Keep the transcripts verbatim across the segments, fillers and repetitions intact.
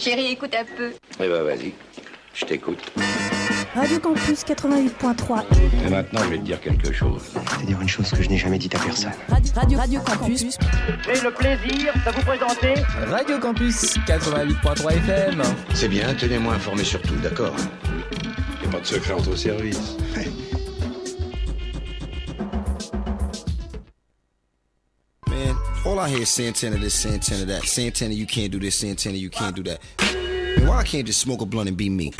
Chérie, écoute un peu. Eh ben, vas-y, je t'écoute. Radio Campus quatre-vingt-huit point trois. Et maintenant, je vais te dire quelque chose. Je vais dire une chose que je n'ai jamais dite à personne. Radio, Radio, Radio Campus. J'ai le plaisir de vous présenter Radio Campus quatre-vingt-huit point trois F M. C'est bien, tenez-moi informé surtout, d'accord? Il n'y a pas de secret entre services. Ouais. Man, all I hear is Santana this, Santana that. Santana, you can't do this, Santana, you can't do that. Man, why I can't just smoke a blunt and be me?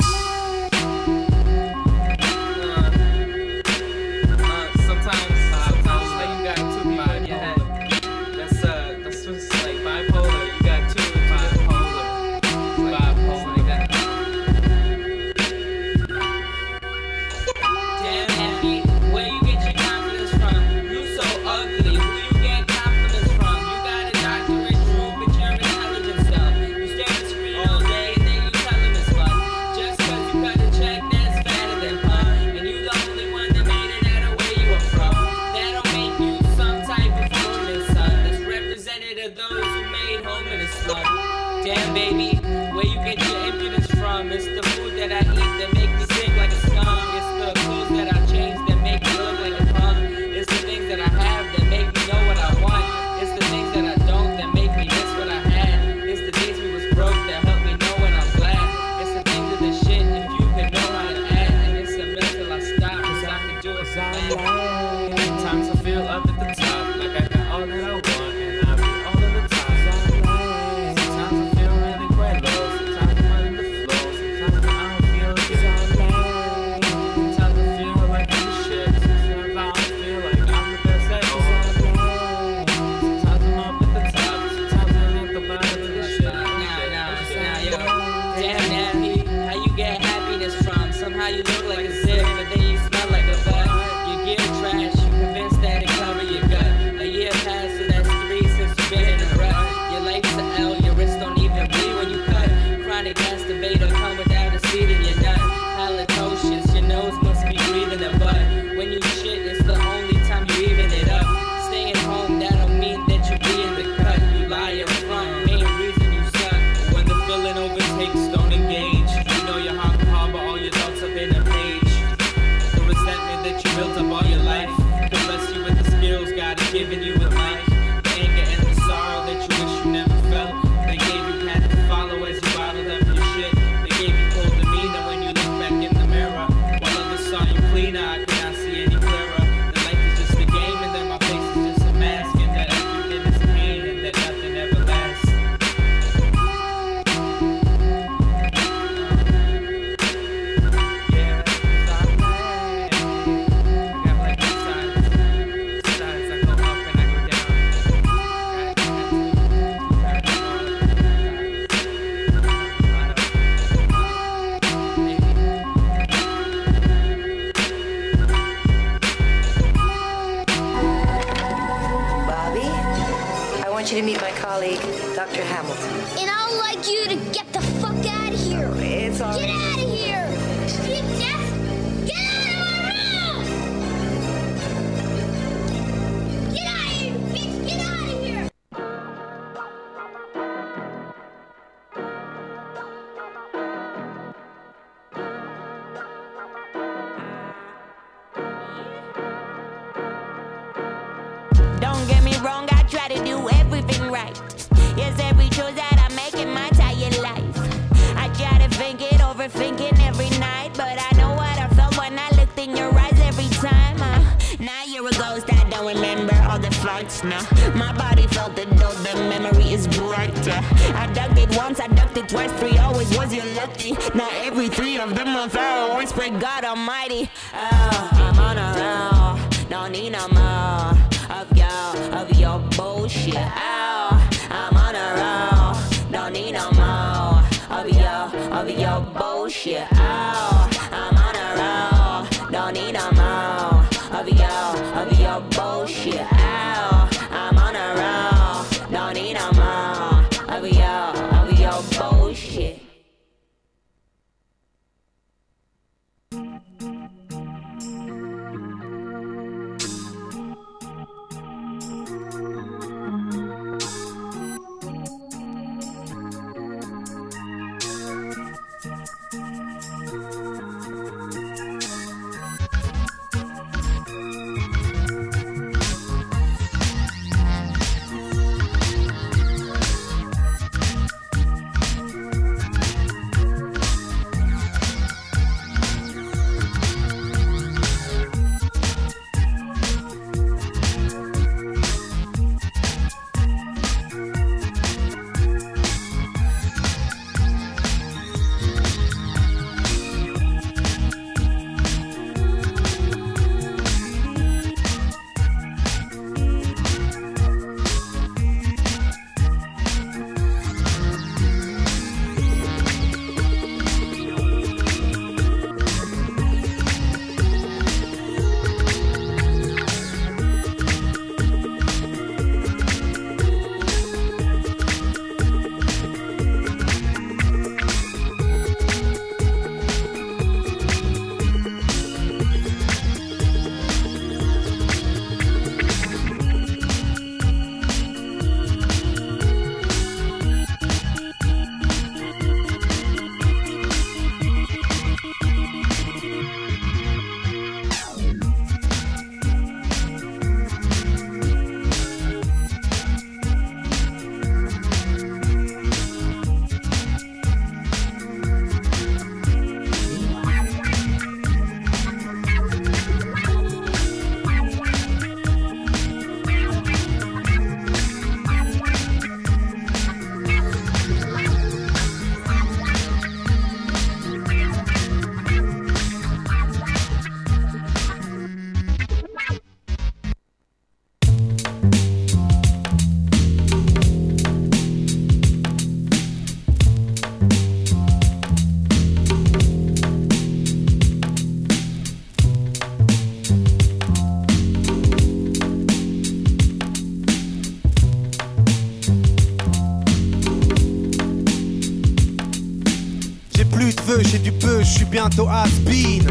plus de vœux, j'ai du peu, je suis bientôt has-been.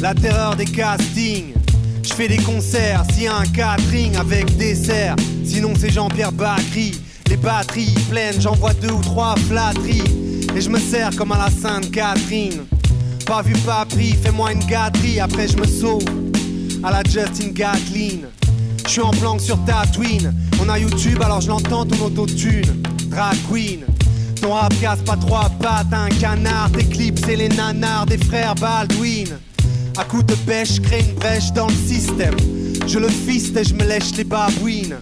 La terreur des castings. Je fais des concerts, s'il y a un catering avec dessert. Sinon c'est Jean-Pierre Bacry. Les batteries pleines, j'envoie deux ou trois flatteries. Et je me sers comme à la Sainte-Catherine. Pas vu, pas pris, fais-moi une gâterie. Après je me sauve à la Justin Gatlin. Je suis en planque sur Tatooine. On a YouTube alors je l'entends ton autotune. Drag queen. Ton rap casse pas trois pattes, un canard. Tes clips et les nanars des frères Baldwin. À coups de pêche, crée une brèche dans le système. Je le fiste et je me lèche les babouines.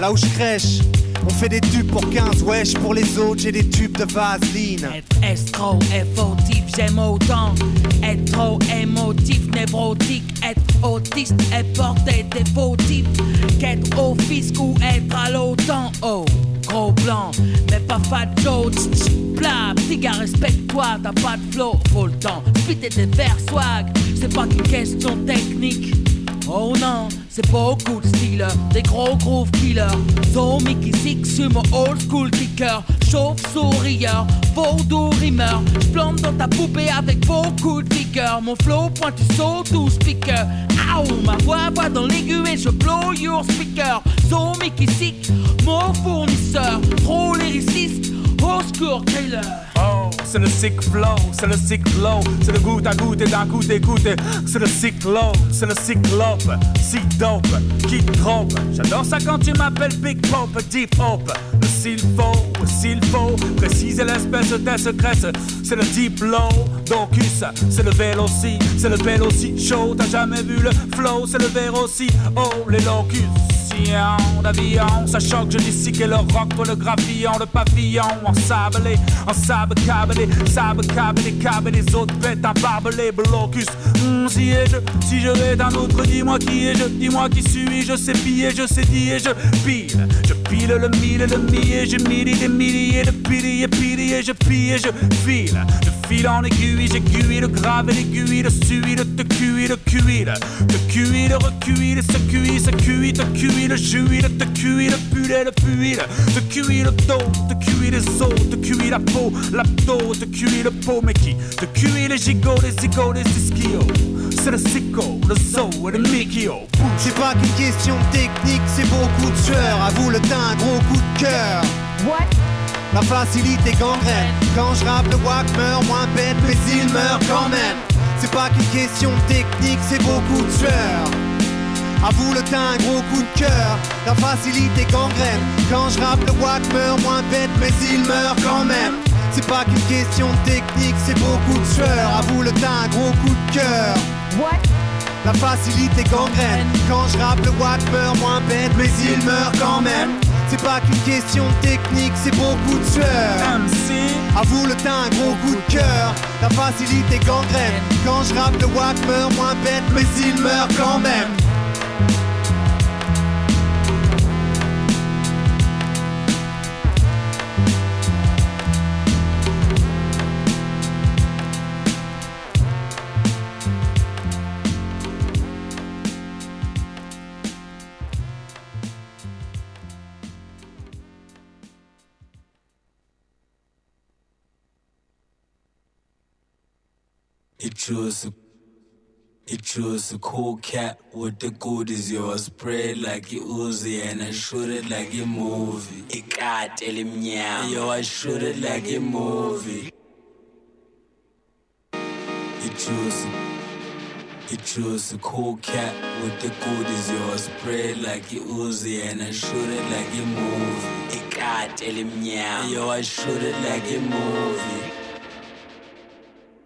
Là où je crèche, on fait des tubes pour quinze wesh. Pour les autres, j'ai des tubes de Vaseline. Être escroc, fautif, j'aime autant. Être trop émotif, névrotique. Être autiste et porter des faux types. Qu'être au fisc ou être à l'OTAN. Oh, gros blanc, mais pas fat Joe. Bla, petit gars, respecte-toi, t'as pas de flow. Faut le temps, spit et des verres swag. C'est pas qu'une question technique. Oh non, c'est beaucoup de style. Des gros groove killers. So Mickey Six, sumo old school kicker. Chauve-sourieur, vaudou rimeur. J'plante dans ta poupée avec beaucoup de vigueur. Mon flow pointu saute ou speaker. Aouh, ma voix va dans l'aigu et je blow your speaker. So Mickey Six, mon fournisseur. Trop lyriciste, au secours killer. Oh, c'est le sick flow, c'est le sick flow. C'est le goutte à goutte et d'un coup d'écouter. C'est le sick low, c'est le sick lope. Sick dope, qui trompe. J'adore ça quand tu m'appelles Big Pop, Deep Hope. S'il faut, s'il faut, préciser l'espèce de tes secrets. C'est le deep low, donc ça. C'est le vélo aussi, c'est le vélo aussi chaud. T'as jamais vu le flow, c'est le verre aussi. Oh, les locus. D'avion, sachant que je disséque le rock pour le graphillon, le pavillon en sablé, en sable câblé, sable câblé, câblé, les autres bêtes à barbelé, blocus. Mmh, si est-je, si je vais d'un autre, dis-moi qui est-je, dis-moi qui suis-je, je sais piller, je sais dire, je pile, je pile le mille, le millier, je mille des milliers, de piliers, piliers, je pille, je file, je file en aiguille, j'aiguille, le grave, l'aiguille, le suie, le te cuit, le cuit, le cuit, le recuit, le secuit, secuit, te cuit. Le jouit, le te cuit, le pulet, le puit, le cuit, le dos, te cuit les os, te cuit la peau, l'abdos, te cuit le pot, Mickey, te cuit les gigots, les zigots, les ischios. C'est le sicko, le zoo et le Mickey-o. C'est pas qu'une question technique, c'est beaucoup de sueur. Avoue le teint, gros coup de cœur. What? La facilité gangrène. Quand je rappe, le wack meurt, moins bête, mais il meurt quand même. C'est pas qu'une question technique, c'est beaucoup de sueur. Avoue le teint, gros coup de cœur, la facilité gangrène. Quand je rappe le wack meurt moins bête, mais il meurt quand même. C'est pas qu'une question technique, c'est beaucoup de sueur. Avoue le teint, gros coup de cœur. What? La facilité gangrène. Quand je rappe le wack meurt moins bête, mais il meurt quand même. C'est pas qu'une question technique, c'est beaucoup de sueur. M C. Avoue le teint, gros coup de cœur. La facilité gangrène. Quand je rappe le wack meurt moins bête, mais il meurt quand même. It was, a, it was a cool cat with the goodies. You was sprayed like it Uzi and I shoot it like a movie. It got a meow. Yo, I shoot it like a movie. It was, it was a cool cat with the goodies. You was sprayed like it Uzi and I shoot it like a movie. It got a meow. Yo, I shoot it like a movie.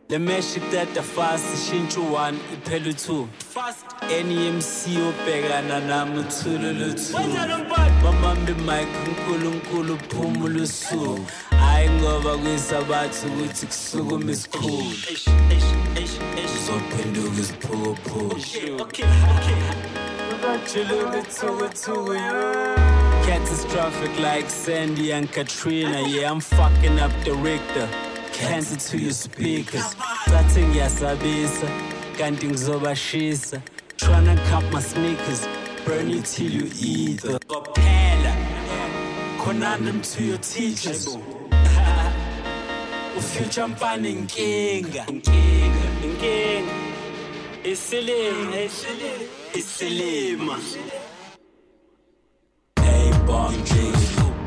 The magic that the fast shinchu one ipelu two fast N M C obhekana nami uthululu two bamambe mic uNkulunkulu phumula usuku hayi ngoba kwisabathu ukuthi kusuku misikhulu sophenduka isiphupho okay okay ubathululu two two catastrophic like Sandy and Katrina yeah I'm fucking up the Richter. Cancel to your speakers. Bathi ngiyasabisa, kanti ngizobashisa. Tryna cut my sneakers, burn you till you eat. Kophela, condemn them to your teachers. Ufuture mpana inkinga inkinga inkinga isilima isilima hey bombing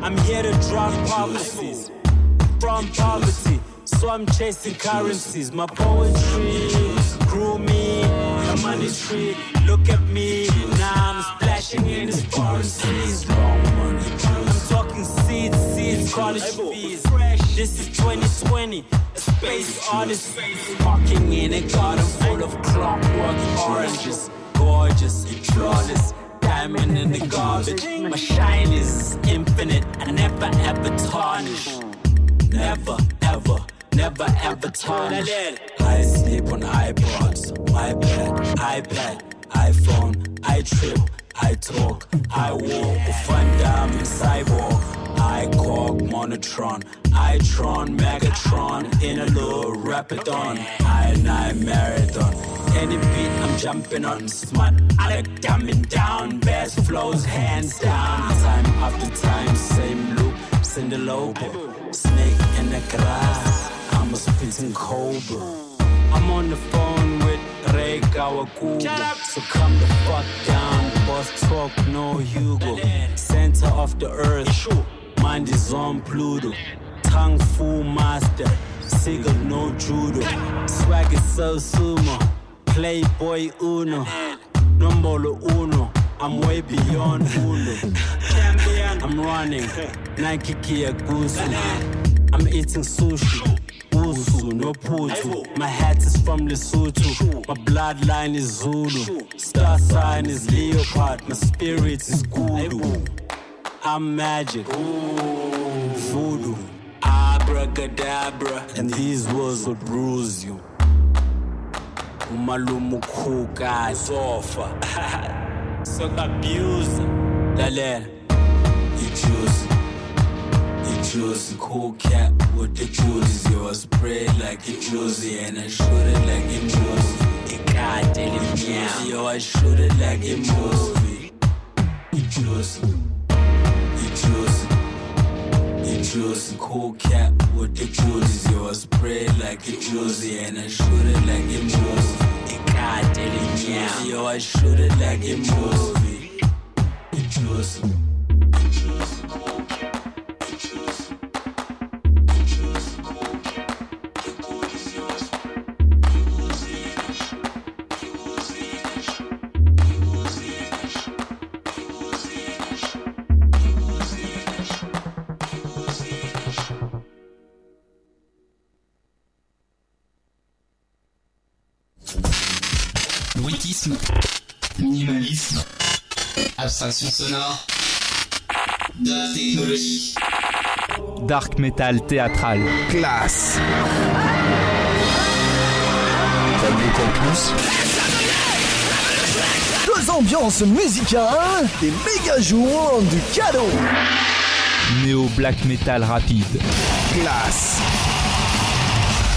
I'm here to drop policies from poverty so I'm chasing currencies my poetry grew me the money tree look at me now I'm splashing in this currencies wrong money I'm talking seeds seeds college fees this is twenty twenty a space odyssey walking in a garden full of clockwork oranges gorgeous and flawless diamond in the garbage my shine is infinite I never ever tarnish never ever never ever tarnish I sleep on iPods iPad iPad iPhone I trip I talk I walk find out cyborg I cork monotron I-tron Megatron in a little Rapidon I nine Marathon any beat I'm jumping on smart I like coming down best flows hands down time after time same loop send a lobo snake in the grass I'm a spitting cobra I'm on the phone with Ray Kawakubo so come the fuck down boss talk no Hugo center of the earth mind is on Pluto Kung Fu master Sigal no judo swag is so sumo playboy uno nombolo uno I'm way beyond uno champion I'm running Nike Kia Goose I'm eating sushi Usu no putu my hat is from Lesotho my bloodline is Zulu star sign is leopard my spirit is Kudu I'm magic Ooh. Voodoo abracadabra and these words will bruise you umalumukhuka sofa so abuse lalela you choose you choose cool cat with the juice you was sprayed like a juicy and I shoot it like a juice it got deadly yeah you I shoot it like a juice you choose Juice, you juice, cool cat with the juice. You was sprayed like a juicy and I shoot it like a juice. It got deadly, yeah. Yo, I shoot it like a juice. You juice, you juice, cool cat, you juice, you juice, cool cat. The good is yours. You was in a shoot, you was in a shoot, you was in a shoot, you was in a shoot. Bruitisme, minimalisme, abstraction sonore, de technologie, dark metal théâtral, classe. Radio Campus. Deux ambiances musicales, des méga jours du cadeau. Néo black metal rapide, classe.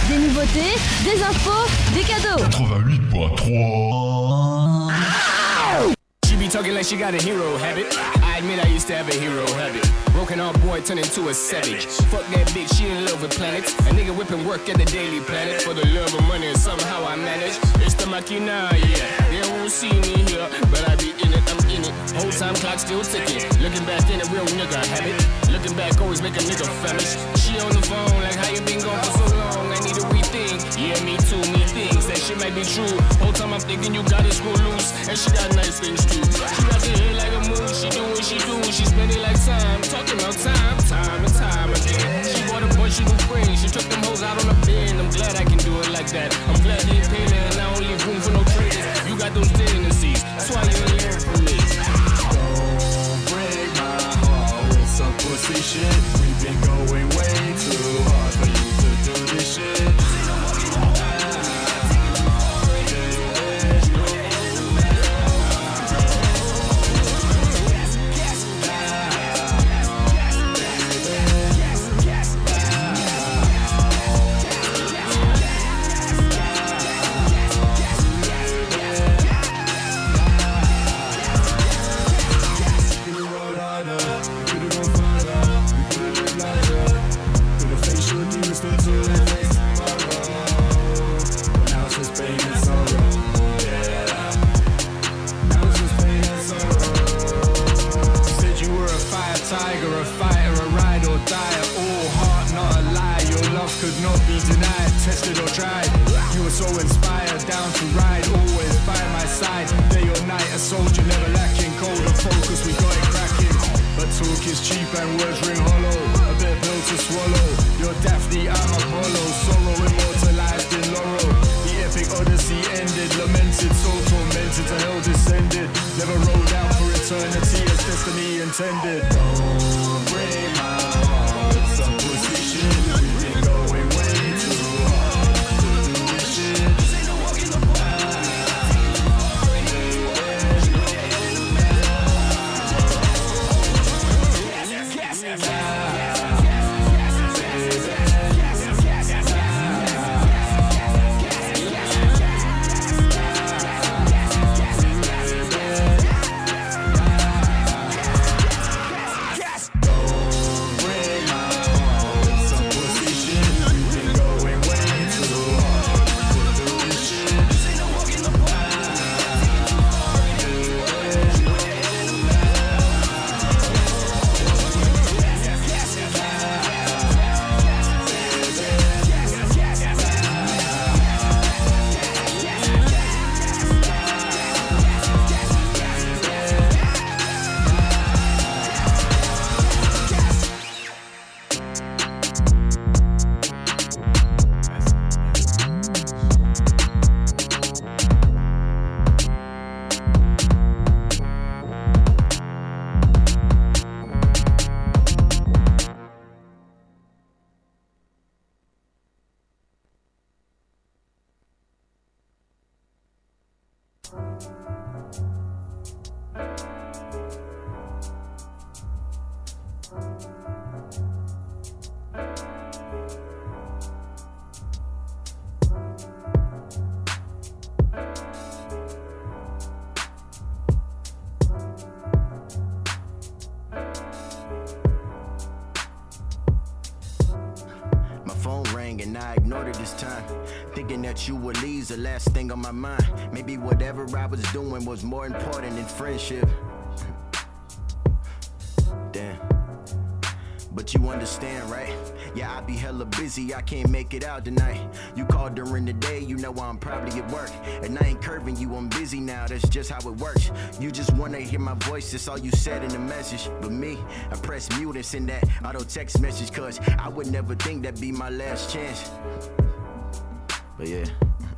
Des nouveautés, des infos, des cadeaux. eighty-eight point three. She be talking like she got a hero habit. I admit I used to have a hero habit. Broken up boy turned into a savage. Fuck that bitch, she in love with planets. A nigga whipping work at the Daily Planet. For the love of money, somehow I manage. It's the machina, yeah. They won't see me here, but I be in it, I'm in it. Whole time clock still ticking. Looking back in a real nigga habit. Looking back always make a nigga famished. She on the phone like how you been gone for so long. Yeah, me too, me thinks that shit might be true. Whole time I'm thinking you gotta screw loose. And she got nice things too. She got the head like a moon, she do what she do. She spend it like time, talking about time, time and time again. She bought a bunch of new friends, she took them hoes out on a bin. I'm glad I can do it like that. I'm glad they paid her and I don't leave room for no traces. You got those tendencies, that's why you learn from me. Don't break my heart with some pussy shit. We've been going way too hard for you to do this shit. could not be denied, tested or tried. You were so inspired, down to ride, always by my side. Day or night, a soldier never lacking, cold or focus, we got it cracking. But talk is cheap and words ring hollow, a bitter pill to swallow. You're Daphne, I'm Apollo, sorrow immortalized in laurel. The epic odyssey ended, lamented, so tormented, to hell descended. Never rolled out for eternity as destiny intended. Don't break my the last thing on my mind. Maybe whatever I was doing was more important than friendship. Damn. But you understand, right? Yeah, I be hella busy, I can't make it out tonight. You called during the day, you know I'm probably at work. And I ain't curving you, I'm busy now, that's just how it works. You just wanna hear my voice, that's all you said in the message. But me, I press mute and send that auto text message, cause I would never think that'd be my last chance. But yeah.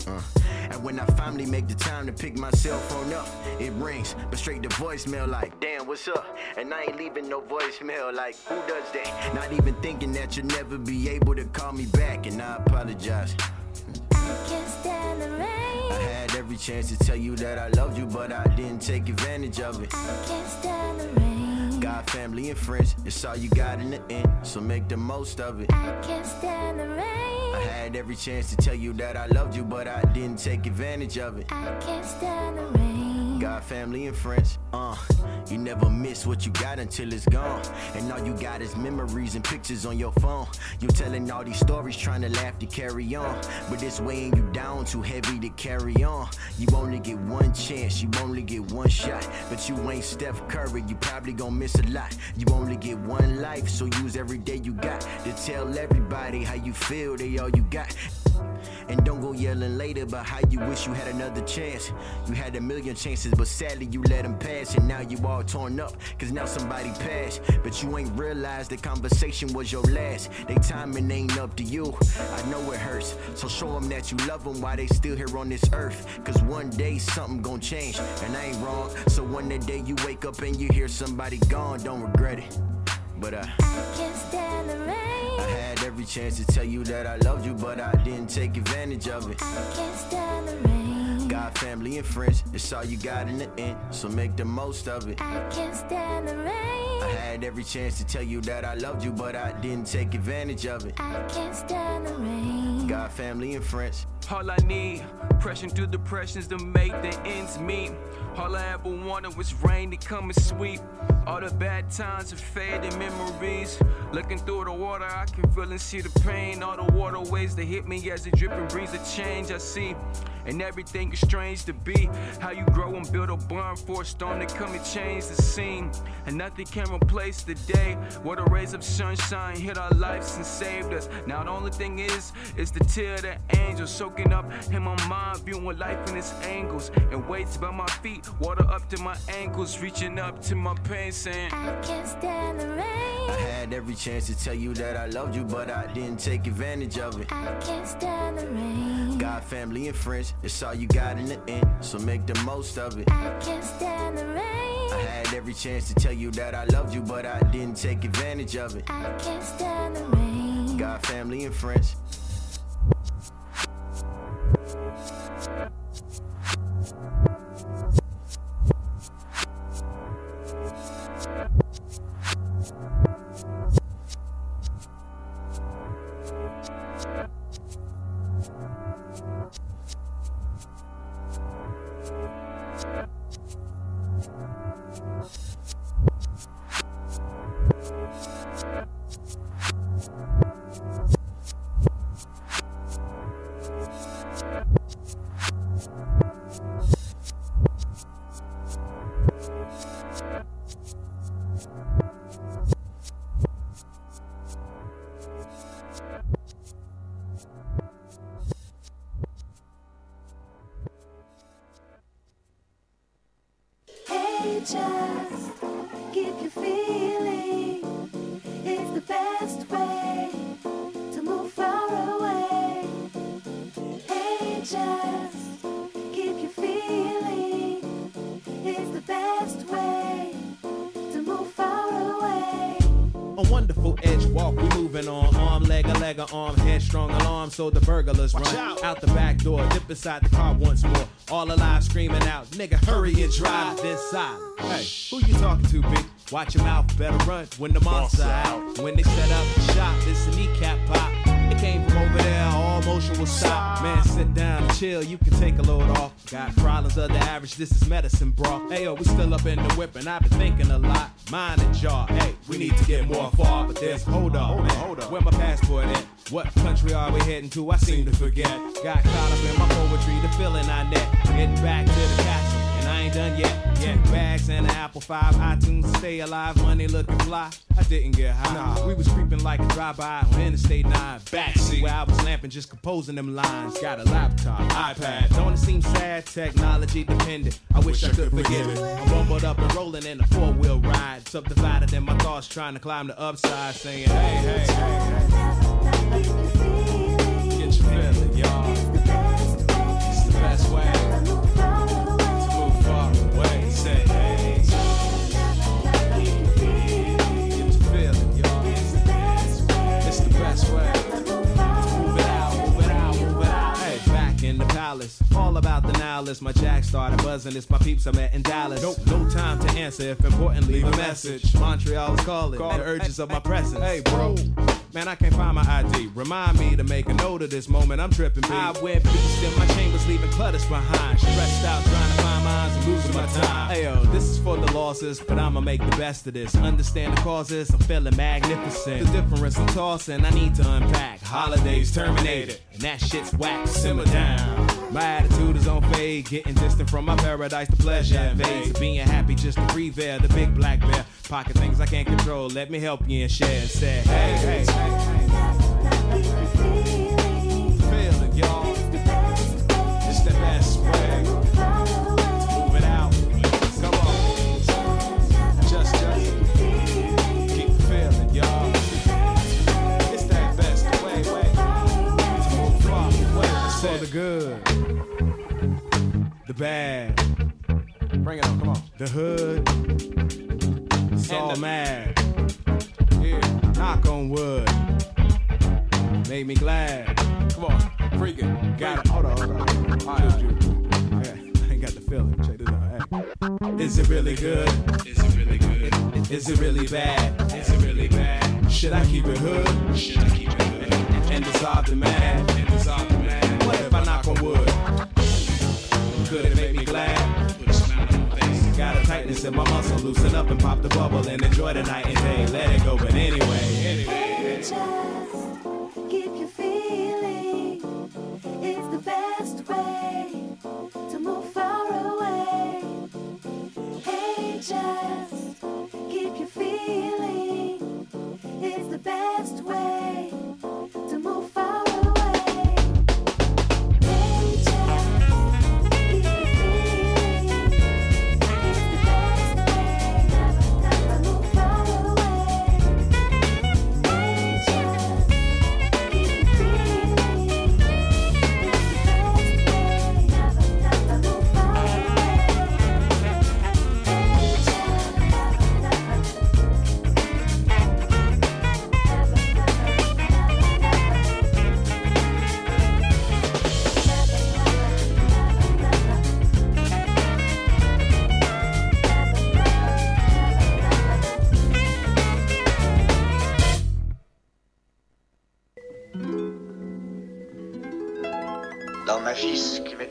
Uh. And when I finally make the time to pick my cell phone up, it rings, but straight to voicemail like, damn, what's up? And I ain't leaving no voicemail like, who does that? Not even thinking that you'll never be able to call me back, and I apologize. I can't stand the rain. I had every chance to tell you that I loved you, but I didn't take advantage of it. I can't stand the rain. God, family, and friends, it's all you got in the end, so make the most of it. I can't stand the rain. I had every chance to tell you that I loved you, but I didn't take advantage of it. I can't stand the rain. God, family, and friends. Uh, you never miss what you got until it's gone. And all you got is memories and pictures on your phone. You telling all these stories, trying to laugh to carry on. But it's weighing you down, too heavy to carry on. You only get one chance, you only get one shot. But you ain't Steph Curry, you probably gon' miss a lot. You only get one life, so use every day you got to tell everybody how you feel, they all you got. And don't go yelling later about how you wish you had another chance. You had a million chances, but sadly you let them pass. And now you all torn up, cause now somebody passed. But you ain't realized the conversation was your last. They timing ain't up to you, I know it hurts. So show them that you love them while they still here on this earth. Cause one day something gon' change, and I ain't wrong. So one day you wake up and you hear somebody gone, don't regret it. But I, I can't stand the rain. I had every chance to tell you that I loved you, but I didn't take advantage of it. I can't stand the rain. God, family, and friends, it's all you got in the end, so make the most of it. I can't stand the rain. I had every chance to tell you that I loved you, but I didn't take advantage of it. I can't stand the rain. God, family, and friends. all I need. Pressing through depressions to make the ends meet. All I ever wanted was rain to come and sweep. All the bad times are faded memories. Looking through the water, I can feel and see the pain. All the waterways that hit me as a dripping breeze of change I see. And everything is strange to be. How you grow and build a barn for a storm to come and change the scene. And nothing can replace the day. Where the rays of sunshine hit our lives and saved us. Now the only thing is, is the tear of the angel soaking up in my mind, viewing life in its angles. And weights by my feet, water up to my ankles, reaching up to my pain saying, I can't stand the rain. I had every chance to tell you that I loved you, but I didn't take advantage of it. I can't stand the rain. God, family, and friends, it's all you got in the end, so make the most of it. I can't stand the rain. I had every chance to tell you that I loved you, but I didn't take advantage of it. I can't stand the rain. God, family, and friends. Arm, headstrong alarm, so the burglars watch run out. Out the back door, dip inside the car once more. All alive, screaming out, nigga, hurry and drive this side. Hey, who you talking to, B? Watch your mouth, better run when the monster out. When they set up the shop, this a kneecap pop. It came from over there, all motion will stop. Man, sit down, chill, you can take a load off. Got problems of the average, this is medicine, bro. Hey, yo, we still up in the whip, and I've been thinking a lot. Mind and jar, hey, we need to get more far, but there's hold up, hold up, hold up. Where my passport at? What country are we heading to? I seem to forget. Got caught up in my poetry, the feeling I net. Getting back to the castle, and I ain't done yet. Yeah, bags and an apple five, iTunes stay alive, money looking fly. I didn't get high. Nah. We was creeping like a drive-by on Interstate nine. Backseat where I was lamping, just composing them lines. Got a laptop, iPad. Don't it seem sad? Technology dependent. I wish, wish I, I could, could forgive it. it. I rumbled up and rolling in a four-wheel ride. Subdivided in my thoughts, trying to climb the upside, saying, hey, hey, hey, hey. Get your feeling, y'all. It's the best way. It's the best way. Never move far away. To move far away. Say, hey. Get your feeling. Get your feeling, y'all. It's the best way. It's the best way. Never move far away. Move it out, move it out, move it out. Hey, back in the palace. All about the now list. My jack started buzzing. It's my peeps I met in Dallas. Nope, no time to answer. If important, leave a message. Montreal's calling. Call the urges of my presence. Hey, bro. Man, I can't find my I D. Remind me to make a note of this moment. I'm tripping, baby. I went beast in my chambers, leaving clutters behind. Stressed out, trying to find mines and losing my time. Ayo, this is for the losses, but I'ma make the best of this. Understand the causes, I'm feeling magnificent. The difference I'm tossing, I need to unpack. Holidays terminated, and that shit's whack. Simmer down. My attitude is on fade, getting distant from my paradise. The pleasure invades, being happy just to breathe air. The big black bear, pocket things I can't control. Let me help you and share and say, hey, hey, hey. Feel it, y'all. It's the best way. Move it out. Come on. Just, just. Keep feeling, y'all. It's that best way, way. To move far away. For the good, the bad. Bring it on, come on. The hood. It's all mad. Yeah. Knock on wood. Made me glad. Come on, freaking. Got it. Hold on, hold on. All right, I ain't got the feeling. Check this out. Hey. Is it really good? Is it really good? Is it really bad? Is it really bad? Should I keep it hood? Should I keep it hood? And dissolve the mad? And dissolve the mad? What if I knock on loosen my muscle, loosen up and pop the bubble and enjoy the night and day. Let it go, but anyway, anyway. Just keep your feeling. It's the best way to move far away. Hey, just keep your feeling. It's the best way to move far away.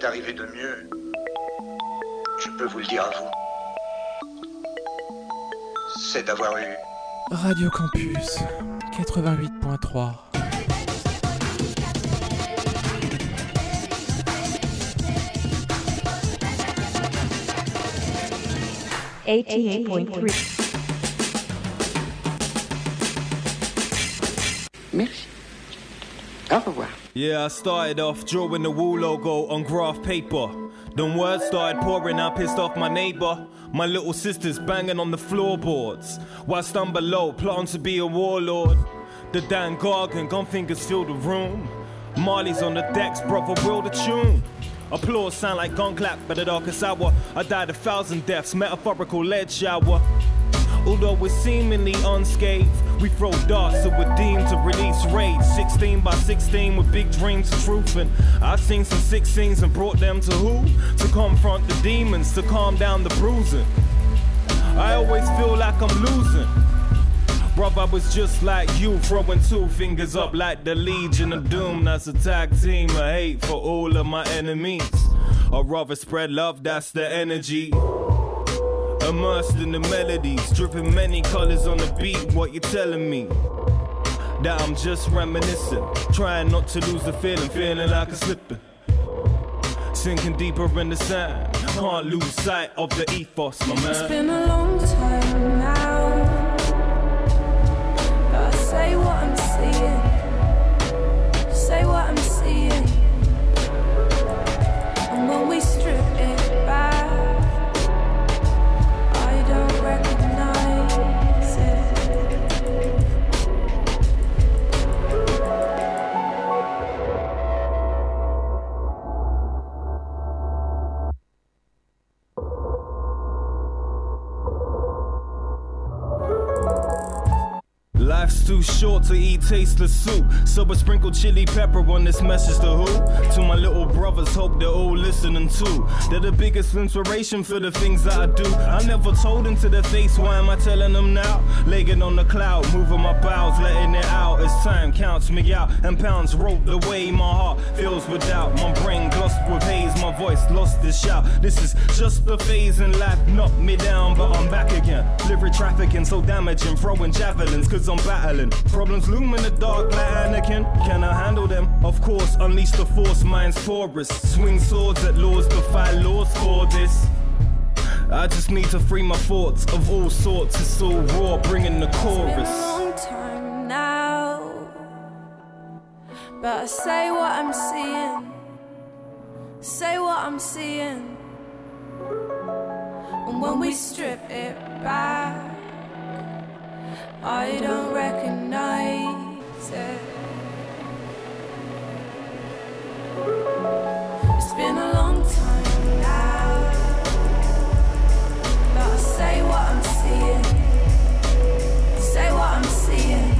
Arrivé de mieux, je peux vous le dire à vous, c'est d'avoir eu... Radio Campus quatre-vingt-huit point trois. eighty-eight point three. Merci. Au revoir. Yeah, I started off drawing the Wu logo on graph paper. Then words started pouring, I pissed off my neighbor. My little sister's banging on the floorboards. Whilst I'm below, plotting to be a warlord. The Dan Gargan, gun fingers fill the room. Marley's on the decks, brother will the tune. Applause sound like gun clap by the darkest hour. I died a thousand deaths, metaphorical lead shower. Although we're seemingly unscathed, we throw darts, so we're deemed to release rage. sixteen by sixteen with big dreams of truth. And I've seen some sick scenes and brought them to who? To confront the demons, to calm down the bruising. I always feel like I'm losing. Brother, I was just like you, throwing two fingers up like the Legion of Doom. That's a tag team of hate for all of my enemies. I'd rather spread love, that's the energy. Immersed in the melodies, dripping many colors on the beat. What you telling me? That I'm just reminiscing, trying not to lose the feeling, feeling like I'm slipping, sinking deeper in the sand. Can't lose sight of the ethos, my man. It's been a long time now, but I say what I'm seeing, say what I'm seeing, and when we strip it back. Life's too short to eat tasteless soup, so I sprinkle chili pepper on this message to who? To my little brothers, hope they're all listening too. They're the biggest inspiration for the things that I do. I never told them to their face, why am I telling them now? Legging on the cloud, moving my bowels, letting it out. As time counts me out, and pounds rolled away. My heart fills with doubt, my brain glossed with haze. My voice lost its shout, this is just a phase in life. Knocked me down, but I'm back again. Lyric trafficking, so damaging, throwing javelins, cause I'm battling. Problems loom in the dark like Anakin. Can I handle them? Of course, unleash the force, mind's forest. Swing swords at laws, defy laws for this. I just need to free my thoughts of all sorts. It's all raw, bringing the chorus. It's been a long time now, but I say what I'm seeing, say what I'm seeing, and when we strip it back, I don't recognize it. It's been a long time now, but I say what I'm seeing, say what I'm seeing,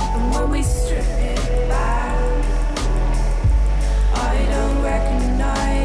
and when we strip it back, I don't recognize.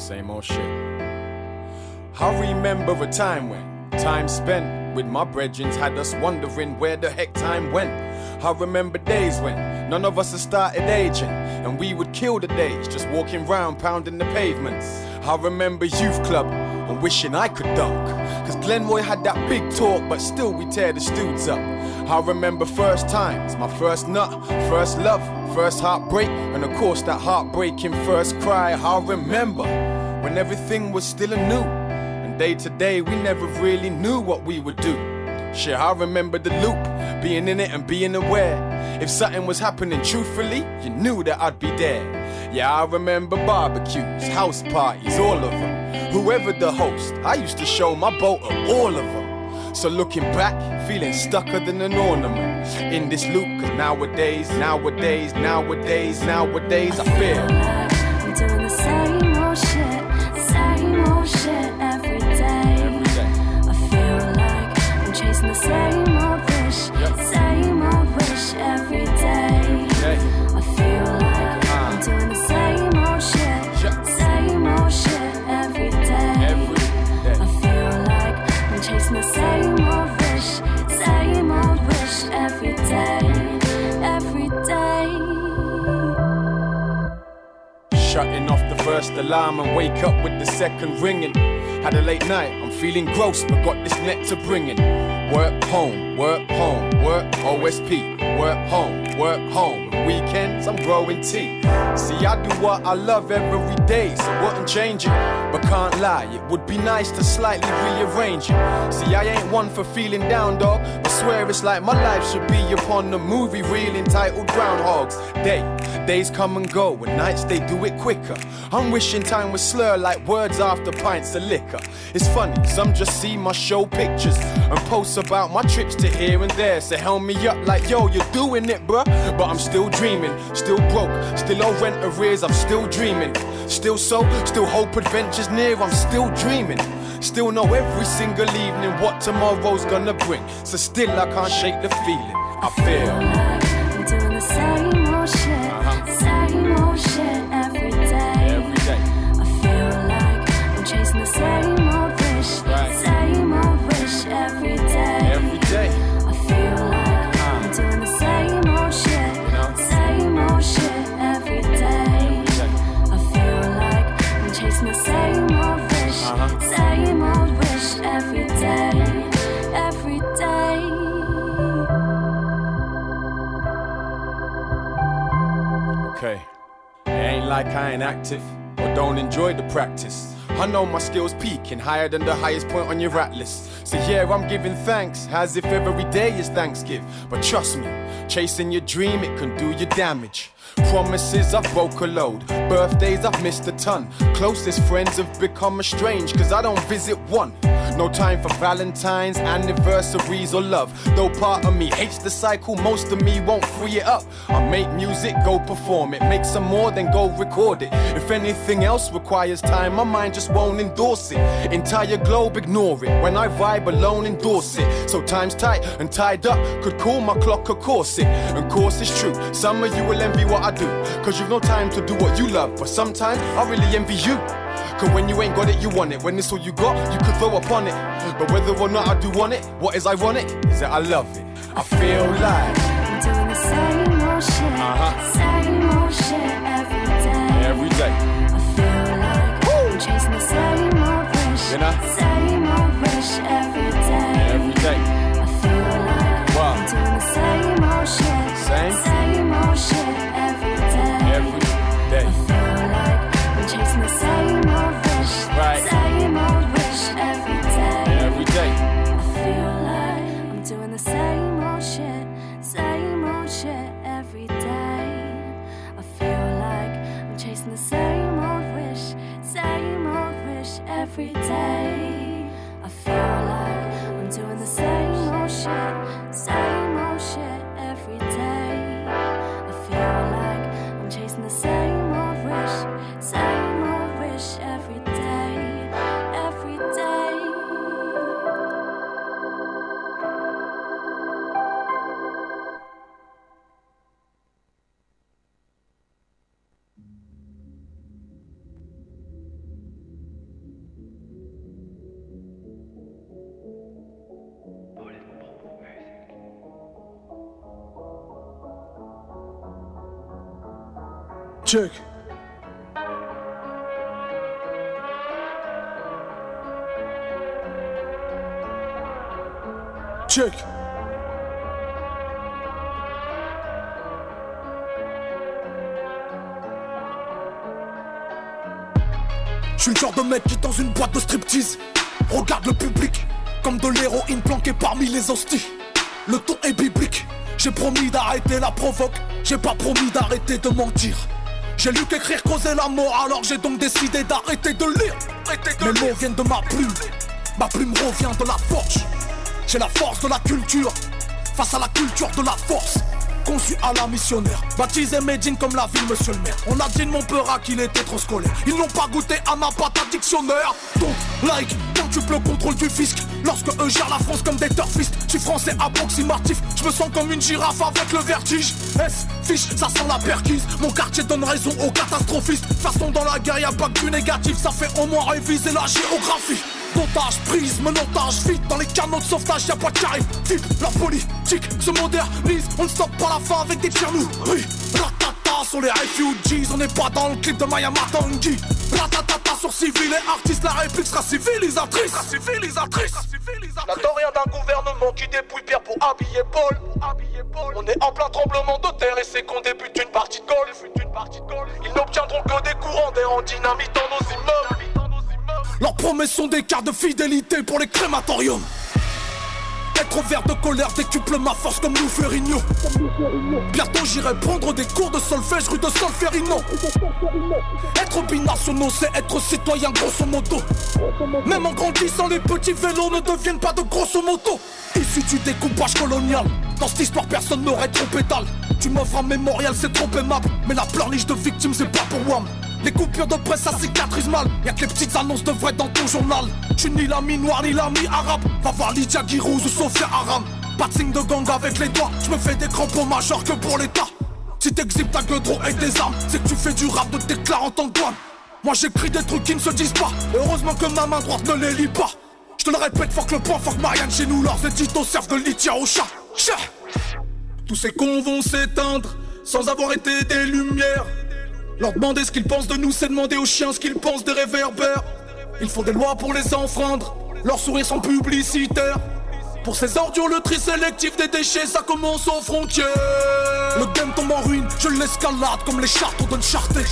Same old shit. I remember a time when time spent with my brethrens had us wondering where the heck time went. I remember days when none of us had started aging, and we would kill the days just walking round pounding the pavements. I remember youth club and wishing I could dunk, cause Glenroy had that big talk but still we tear the dudes up. I remember first times, my first nut, first love, first heartbreak, and of course that heartbreaking first cry. I remember when everything was still anew, and day to day we never really knew what we would do. Shit, I remember the loop, being in it and being aware. If something was happening truthfully, you knew that I'd be there. Yeah, I remember barbecues, house parties, all of them. Whoever the host, I used to show my boat at all of them. So looking back, feeling stucker than an ornament in this loop, cause nowadays, nowadays, nowadays, nowadays I feel I'm doing the same old shit, the same old shit every day. Chasing the same old wish, yep. Same old wish every day. Okay. I feel like uh. I'm doing the same old shit, yep. Same old shit every day. Every day. I feel like I'm chasing the same old wish, same old wish every day, every day. Shutting off the first alarm and wake up with the second ringing. Had a late night, I'm feeling gross, but got this nectar bringing. Work, home, work, home, work, O S P. Work, home, work, home. Weekends, I'm growing tea. See, I do what I love every day, so wouldn't change it. But can't lie, it would be nice to slightly rearrange it. See, I ain't one for feeling down, dog. I swear it's like my life should be upon a movie reel entitled Groundhog's Day. Days come and go, and nights they do it quicker. I'm wishing time would slur like words after pints of liquor. It's funny, some just see my show pictures and posts about my trips to here and there. So held me up like, yo, you're doing it, bruh. But I'm still dreaming, still broke, still owe rent arrears, I'm still dreaming. Still so, still hope adventure's near, I'm still dreaming. Still know every single evening what tomorrow's gonna bring. So still I can't shake the feeling, I feel like I'm doing the same old shit, uh-huh. Same old shit every day. Every day. I feel like I'm chasing the same old wish, right. Same old wish every day. Every day. I feel like uh-huh. I'm doing the same old shit, you know? Same old shit every day. I feel like I'm chasing the same old wish, uh-huh. Same old wish every day, every day. Okay. It ain't like I ain't active or don't enjoy the practice. I know my skills peaking higher than the highest point on your rat list. So yeah, I'm giving thanks as if every day is Thanksgiving. But trust me, chasing your dream, it can do you damage. Promises I've broke a load, birthdays I've missed a ton. Closest friends have become estranged cause I don't visit one. No time for valentines, anniversaries or love. Though part of me hates the cycle, most of me won't free it up. I make music, go perform it, make some more then go record it. If anything else requires time, my mind just won't endorse it. Entire globe ignore it, when I vibe alone endorse it. So time's tight and tied up, could call my clock a corset. And course it's true, some of you will envy what I do, cause you've no time to do what you love. But sometimes I really envy you, cause when you ain't got it you want it. When it's all you got you could throw up on it. But whether or not I do want it, what is ironic is that I love it. I feel like I'm doing the same old shit, uh-huh. Same old shit every day. Every day. I feel like woo! I'm chasing the same old wish, you know? Same old wish every day. Every day. I feel like wow. I'm doing the same old shit, same, same old shit every day. Every day. I feel like I'm chasing the same old wish, right. Same old wish every day. Every day. I feel like I'm doing the same old shit, same old shit every day. I feel like I'm chasing the same old wish, same old wish every day. I feel like I'm doing the same old shit, same old shit every day. I feel like I'm chasing the same old wish, same old wish every day, every day. check. Check. Je suis le genre de mec qui dans une boîte de striptease regarde le public comme de l'héroïne planquée parmi les hosties. Le ton est biblique. J'ai promis d'arrêter la provoque, j'ai pas promis d'arrêter de mentir. J'ai lu qu'écrire causait la mort, alors j'ai donc décidé d'arrêter de lire. Mes mots viennent de ma plume, ma plume revient de la forge. J'ai la force de la culture, face à la culture de la force. Conçu à la missionnaire, baptisé Medine comme la ville, monsieur le maire. On a dit de mon peur à qu'il était trop scolaire. Ils n'ont pas goûté à ma pâte à dictionnaire. Donc, like, quand tu peux le contrôle du fisc. Lorsque eux gèrent la France comme des turfistes. Je suis français approximatif, je me sens comme une girafe avec le vertige. S, fiche, ça sent la perquise. Mon quartier donne raison aux catastrophistes. De toute façon, dans la guerre, y'a pas que du négatif. Ça fait au moins réviser la géographie. Montage, prise, mon montage, vite. Dans les canaux de sauvetage, y'a pas de carré. Type, la politique se modernise. On ne stoppe pas la fin avec des tirs nous. Oui, ratata sur les refugees. On n'est pas dans le clip de Maya Matangi. Ratatata sur civils et artistes. La réplique sera civilisatrice. La civilisatrice. La rien d'un gouvernement qui dépouille Pierre pour habiller Paul. On est en plein tremblement de terre et c'est qu'on débute une partie de golf. Ils n'obtiendront que des courants d'air en dynamite dans nos immeubles. Leurs promesses sont des cartes de fidélité pour les crématoriums. Être vert de colère décuple ma force comme nous Ferrigno. Bientôt j'irai prendre des cours de solfège rue de Solferino. Être binationaux c'est être citoyen grosso modo. Même en grandissant les petits vélos ne deviennent pas de grosso modo. Issu du découpage colonial, dans cette histoire personne n'aurait trop pétale. Tu m'offres un mémorial c'est trop aimable, mais la pleurniche de victime c'est pas pour Wam. Les coupures de presse ça cicatrise mal, y'a que les petites annonces de vrai dans ton journal. Tu ni l'ami noir ni l'ami arabe, va voir Lydia Girouz ou Sophia Aram. Pas de signe de gang avec les doigts, je me fais des crampons majeurs que pour l'état. Si t'exhibes ta gueule trop et tes armes, c'est que tu fais du rap de déclarant en tant que douane. Moi j'écris des trucs qui ne se disent pas, heureusement que ma main droite ne les lit pas. Je te le répète, fuck le point, fuck Marianne chez nous, leurs éditos servent de litière au chat. Chien. Tous ces cons vont s'éteindre, sans avoir été des lumières. Leur demander ce qu'ils pensent de nous, c'est demander aux chiens ce qu'ils pensent des réverbères. Ils font des lois pour les enfreindre, leurs sourires sont publicitaires. Pour ces ordures, le tri sélectif des déchets, ça commence aux frontières. Le game tombe en ruine, je l'escalade comme les chartes de Uncharted.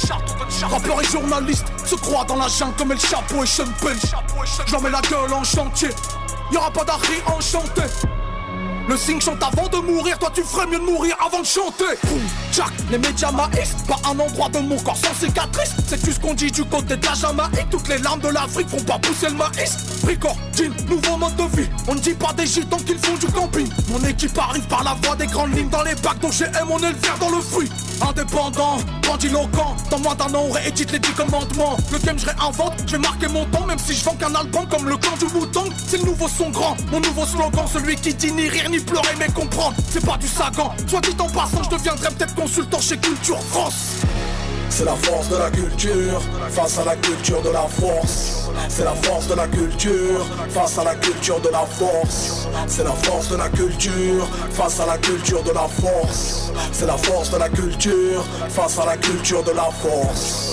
Rappeurs et journalistes se croient dans la jungle comme El Chapeau et Sean Penn. Je leur mets la gueule en chantier, y'aura pas d'Harry enchanté. Le signe chante avant de mourir, toi tu ferais mieux de mourir avant de chanter. Boum, Jack, les médias maïsent, pas un endroit de mon corps sans cicatrice. C'est tout ce qu'on dit du côté de la Jamaïque, toutes les larmes de l'Afrique font pas pousser le maïs. Bricor, jean, nouveau mode de vie, on ne dit pas des gitans qu'ils font du camping. Mon équipe arrive par la voie des grandes lignes, dans les bacs dont G M on est le vert dans le fruit. Indépendant, grandiloquent, dans moins d'un an on réédite les dix commandements. Le game je réinvente, je vais marquer mon temps, même si je vends qu'un album comme le camp du Wu-Tang. C'est le nouveau son grand, mon nouveau slogan, celui qui dit ni rire ni pleurer mais comprendre, c'est pas du sagan. Soit dit en passant, je deviendrai peut-être consultant chez Culture France. C'est la force de la culture, face à la culture de la force. C'est la force de la culture, face à la culture de la force. C'est la force de la culture, face à la culture de la force. C'est la force de la culture, face à la culture de la force.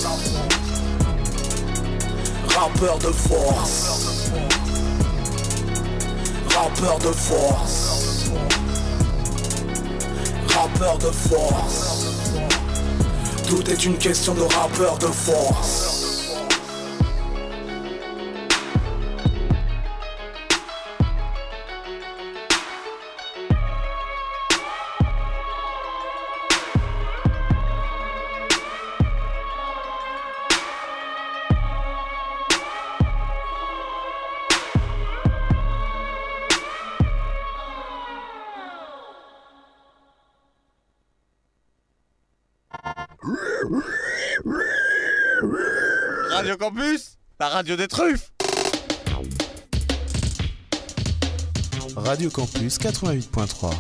Rappeur de force. Rappeur de force. Rappeur de force. Tout est une question de rappeur de force. Radio Campus, la radio des truffes. Radio Campus quatre-vingt-huit point trois.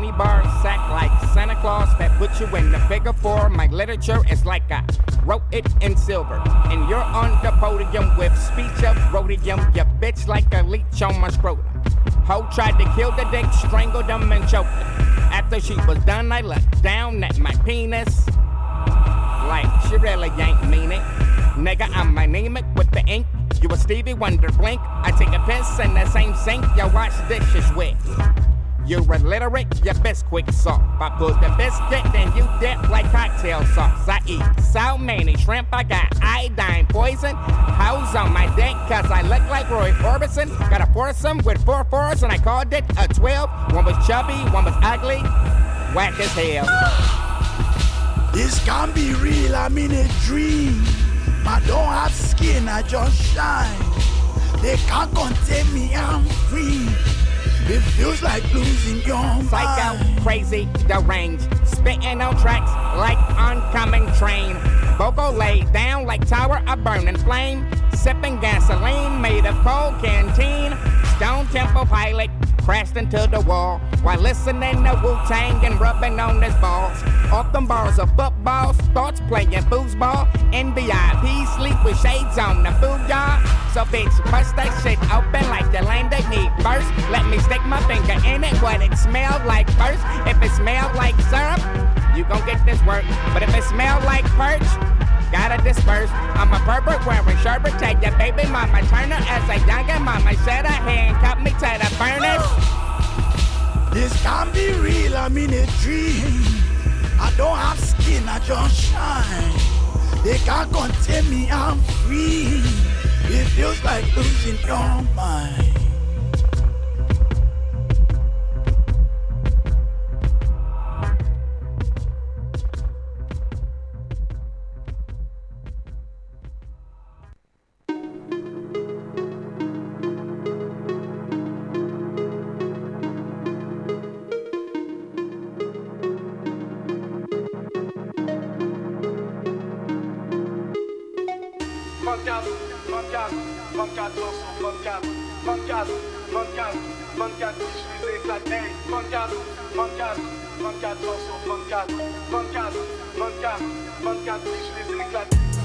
many bars sack like Santa Claus that put you in the figure four. My literature is like I wrote it in silver. And you're on the podium with speech of rhodium. You bitch like a leech on my scrotum. Ho tried to kill the dick, strangled him and choked him. After she was done, I looked down at my penis. Like, she really ain't mean it. Nigga, I'm anemic with the ink. You a Stevie Wonder blink. I take a piss in the same sink you wash dishes with. You're illiterate, your Bisquick soft. I put the biscuit, then you dip like cocktail sauce. I eat so many shrimp, I got iodine poison. Hoes on my dick, cause I look like Roy Orbison. Got a foursome with four fours, and I called it a twelve. One was chubby, one was ugly. Whack as hell. This can be real, I'm in a dream. I don't have skin, I just shine. They can't contain me, I'm free. It feels like losing your mind. Psycho, crazy, deranged. Spitting on tracks like oncoming train. Vocal laid down like tower of burning flame. Sipping gasoline made of coal canteen. Stone Temple Pilot crashed into the wall while listening to Wu-Tang and rubbing on his balls. Off them bars of football, thoughts playing foosball. N V I P sleep with shades on the food yard. So bitch, bust that shit open like the land they need first. Let me stick my finger in it, what it smelled like first. If it smelled like syrup, you gon' get this work. But if it smelled like perch, gotta disperse. I'm a pervert wearing sherbet. Take your baby mama Turner as a younger mama. Shut her hand, cup me to the furnace. This can't be real, I'm in a dream. I don't have skin, I just shine. They can't contain me, I'm free. It feels like losing your mind.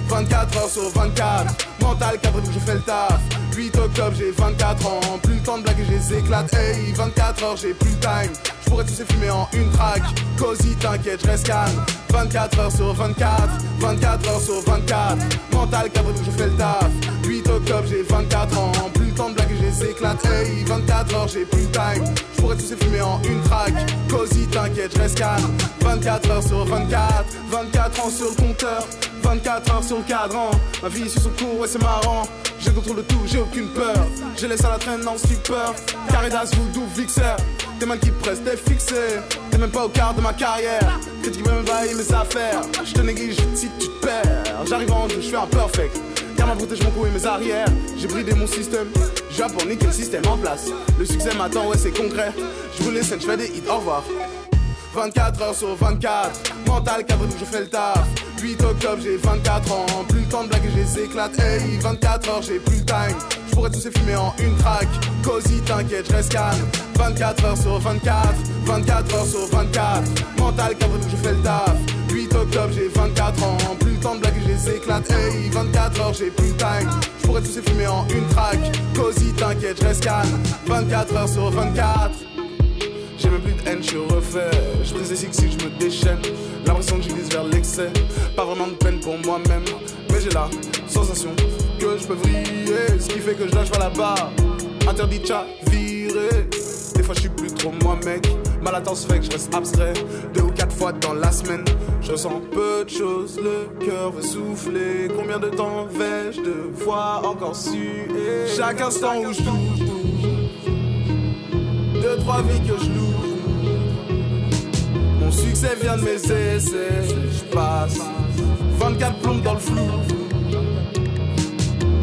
vingt-quatre heures sur vingt-quatre, mental cadre où je fais le taf. huit octobre j'ai vingt-quatre ans, plus le temps de blague et je les éclate. Hey, vingt-quatre heures j'ai plus le time, je pourrais tous les fumer en une track. Cosy t'inquiète je reste calme. Vingt-quatre heures sur vingt-quatre, vingt-quatre heures sur vingt-quatre, mental cadre où je fais le taf. Huit octobre j'ai vingt-quatre ans, plus le temps de blague et je les éclate. Hey, vingt-quatre heures j'ai plus le time, je pourrais tous les fumer en une track. Cosy t'inquiète je reste calme. Vingt-quatre heures sur vingt-quatre, vingt-quatre ans sur le compteur, vingt-quatre heures sur le cadran. Ma vie sur son cours, ouais c'est marrant. Je contrôle le tout, j'ai aucune peur. Je laisse à la traîne en stupeur. Carré d'as, voodoo, vixer. T'es mal qui presse, t'es fixé. T'es même pas au quart de ma carrière. Critique même pas mes affaires. Je te néglige si tu te perds. J'arrive en douche, je fais un perfect. Car ma protège mon cou et mes arrières. J'ai bridé mon système, j'ai pour niquer le système en place. Le succès m'attend, ouais c'est concret. Je vous laisse, je fais des hits, au revoir. Vingt-quatre heures sur vingt-quatre, mental cadre où je fais le taf. huit octobre j'ai vingt-quatre ans, plus le temps de blaguer je les éclate. Hey, vingt-quatre heures j'ai plus le time, je pourrais tous les fumer en une track. Cosy t'inquiète je reste calme. Vingt-quatre heures sur vingt-quatre, vingt-quatre heures sur vingt-quatre, mental cadre où je fais le taf. huit octobre j'ai vingt-quatre ans, plus le temps de blaguer je les éclate. Hey, vingt-quatre heures j'ai plus le time, je pourrais tous les fumer en une track. Cosy t'inquiète je reste calme. Vingt-quatre heures sur vingt-quatre. J'ai même plus de haine, je suis refait. Je brise les six si je me déchaîne. L'impression que je glisse vers l'excès. Pas vraiment de peine pour moi-même, mais j'ai la sensation que je peux vriller. Ce qui fait que je lâche pas la barre. Interdit de chavirer. Des fois je suis plus trop moi mec. Ma latence fait que je reste abstrait. Deux ou quatre fois dans la semaine, je ressens peu de choses, le cœur veut souffler. Combien de temps vais-je devoir encore suer? Chaque instant où je touche deux, trois vies que je loue. Mon succès vient de mes essais. Je passe vingt-quatre plombes dans le flou.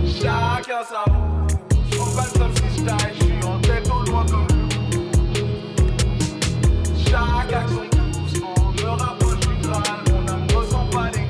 Chacun sa route. Je prends pas le somme si je taille. Je suis en tête au loin comme le loup. Chaque action doucement me rapproche du crâne. Mon âme ressent pas les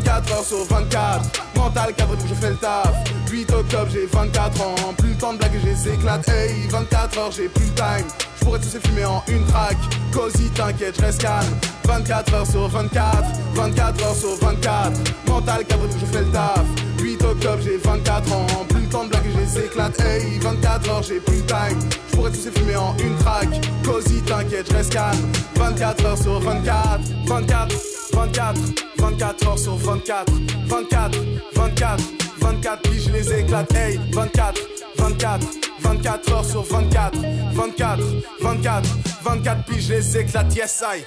vingt-quatre heures sur vingt-quatre, mental cadré où je fais le taf. Huit octobre j'ai vingt-quatre ans, plus le temps de blague et j'ai éclate. Hey, vingt-quatre heures j'ai plus le time, je pourrais tous ces fumer en une track. Cosy t'inquiète je reste calme, vingt-quatre heures sur vingt-quatre, vingt-quatre heures sur vingt-quatre, mental cadré où je fais le taf. Huit octobre j'ai vingt-quatre ans, plus le temps de blague et j'ai éclate. Hey, vingt-quatre heures j'ai plus le time, je pourrais tous ces fumer en une track. Cosy t'inquiète je reste calme, vingt-quatre heures sur vingt-quatre, vingt-quatre, vingt-quatre, vingt-quatre heures sur vingt-quatre, vingt-quatre, vingt-quatre, vingt-quatre piges je les éclate. Hey, vingt-quatre, vingt-quatre, vingt-quatre heures sur vingt-quatre, vingt-quatre, vingt-quatre, vingt-quatre piges je les éclate. Yes I.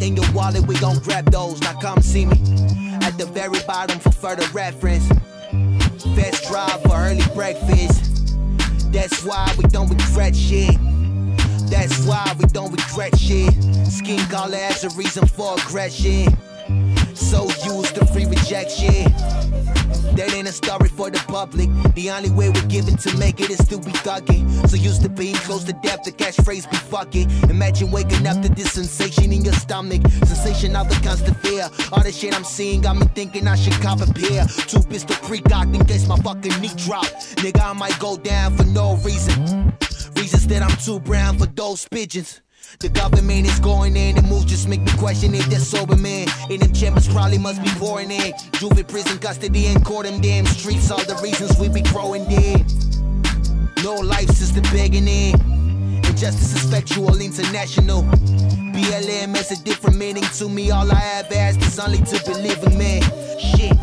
In your wallet, we gon' grab those. Now come see me at the very bottom for further reference. Best drive for early breakfast. That's why we don't regret shit. That's why we don't regret shit. Skin color as a reason for aggression. So used to free rejection. That ain't a story for the public. The only way we're giving to make it is to be thugging. So used to being close to death, the catchphrase be fucking. Imagine waking up to this sensation in your stomach. Sensation of the constant fear. All the shit I'm seeing got me thinking I should cop a pair. Two pistol pre-cocked in case my fucking knee drop. Nigga, I might go down for no reason. Reasons that I'm too brown for those pigeons. The government is going in, the moves just make me question if they're sober, man. In them chambers probably must be pouring in. Juvenile prison custody and court, them damn streets, all the reasons we be growing dead. No life since the beginning. Injustice is factual, international. B L M has a different meaning to me. All I have asked is only to believe in man. Shit.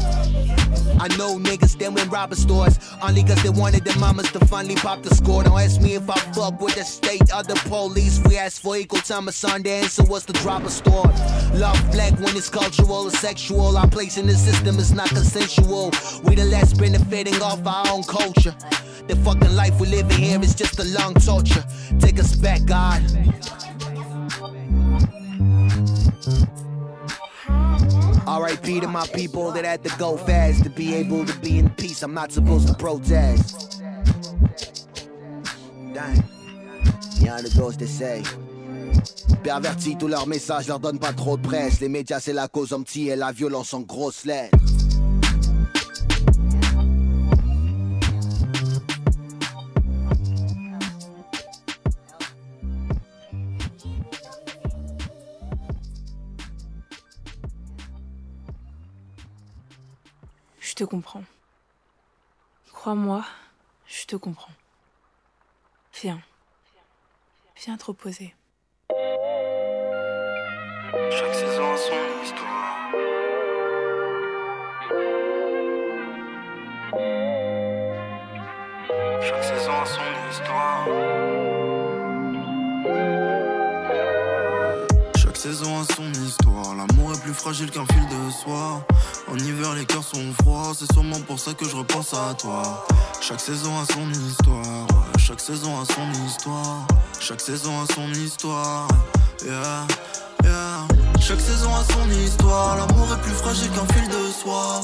I know niggas that went robbing stores only cause they wanted their mamas to finally pop the score. Don't ask me if I fuck with the state or the police. We ask for equal time of Sunday, so what's the drop of store? Love black when it's cultural or sexual. Our place in the system is not consensual. We the last benefiting off our own culture. The fucking life we living here is just a long torture. Take us back, God. R I P to my people that had to go fast to be able to be in peace. I'm not supposed to protest. Dang. Y'en a d'autres qui essayent. Pervertis tous leurs messages, leur donne pas trop de presse. Les médias c'est la cause en petit et la violence en grosses lettres. Je te comprends. Crois-moi, je te comprends. Viens. Viens te reposer. Chaque saison a son histoire. Chaque saison a son histoire. Chaque saison a son histoire. L'amour est plus fragile qu'un fil de soie. En hiver les cœurs sont froids, c'est sûrement pour ça que je repense à toi. Chaque saison a son histoire, chaque saison a son histoire, chaque saison a son histoire, yeah, yeah. Chaque saison a son histoire, l'amour est plus fragile qu'un fil de soie.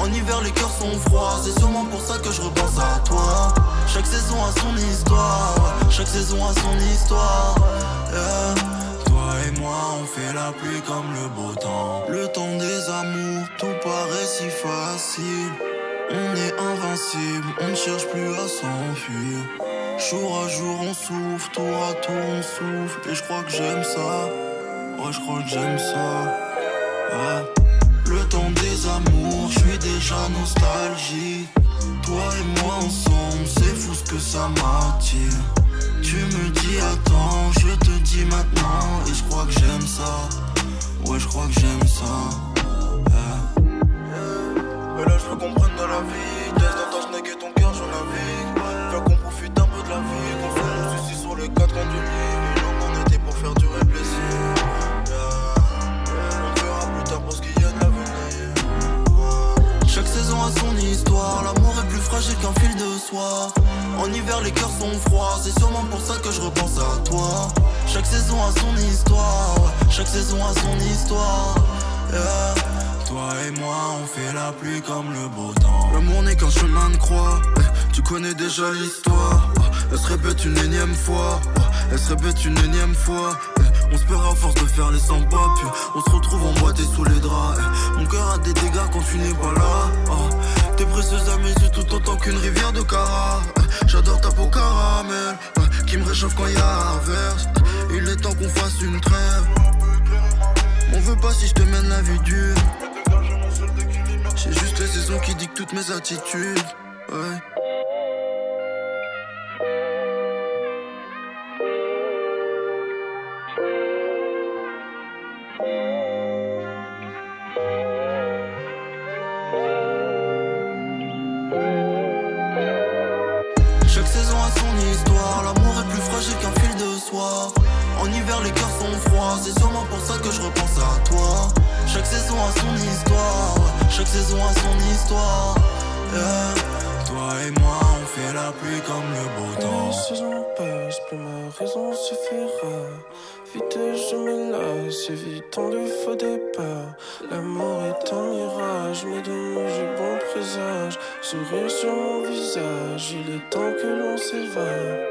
En hiver les cœurs sont froids, c'est sûrement pour ça que je repense à toi. Chaque saison a son histoire, chaque saison a son histoire, yeah. Et moi on fait la pluie comme le beau temps. Le temps des amours, tout paraît si facile. On est invincible, on ne cherche plus à s'enfuir. Jour à jour on souffle, tour à tour on souffle. Et je crois que j'aime ça, ouais je crois que j'aime ça, ouais. Le temps des amours, je suis déjà nostalgique. Toi et moi ensemble, c'est fou ce que ça m'attire. Tu me dis attends, je te dis maintenant. Et je crois que j'aime ça, ouais je crois que j'aime ça, yeah. Et là je veux qu'on prenne de la vie. T'es dans ta schneck et ton cœur je navigue. Viens qu'on profite un peu de la vie, qu'on fait le souci sur les quatre coins du lit. Et l'on en était pour faire durer le plaisir, yeah. On verra plus tard pour ce qu'il y a de l'avenir, ouais. Chaque saison a son histoire, l'amour est plus fragile qu'un fil de le soir. En hiver les cœurs sont froids, c'est sûrement pour ça que je repense à toi. Chaque saison a son histoire, chaque saison a son histoire, yeah. Toi et moi on fait la pluie comme le beau temps. L'amour n'est qu'un chemin de croix, eh, tu connais déjà l'histoire, oh. Elle se répète une énième fois, oh. Elle se répète une énième fois, eh. On se perd à force de faire les cent pas, puis on se retrouve emboîté sous les draps, eh. Mon cœur a des dégâts quand tu n'es pas là, oh. T'es précieuse à mes yeux tout autant qu'une rivière de cara. J'adore ta peau caramel, qui me réchauffe quand y'a averse. Il est temps qu'on fasse une trêve. On veut pas si je te mène la vie dure. C'est juste les saisons qui dictent toutes mes attitudes, ouais. En hiver les cœurs sont froids, c'est sûrement pour ça que je repense à toi. Chaque saison a son histoire, chaque saison a son histoire, yeah. Toi et moi on fait la pluie comme le beau temps. Les saisons passent, plus ma raison suffira. Vite je me lasse, évitant le faux départ. L'amour est un mirage, mais de nous j'ai bon présage. Sourire sur mon visage, il est temps que l'on s'évade.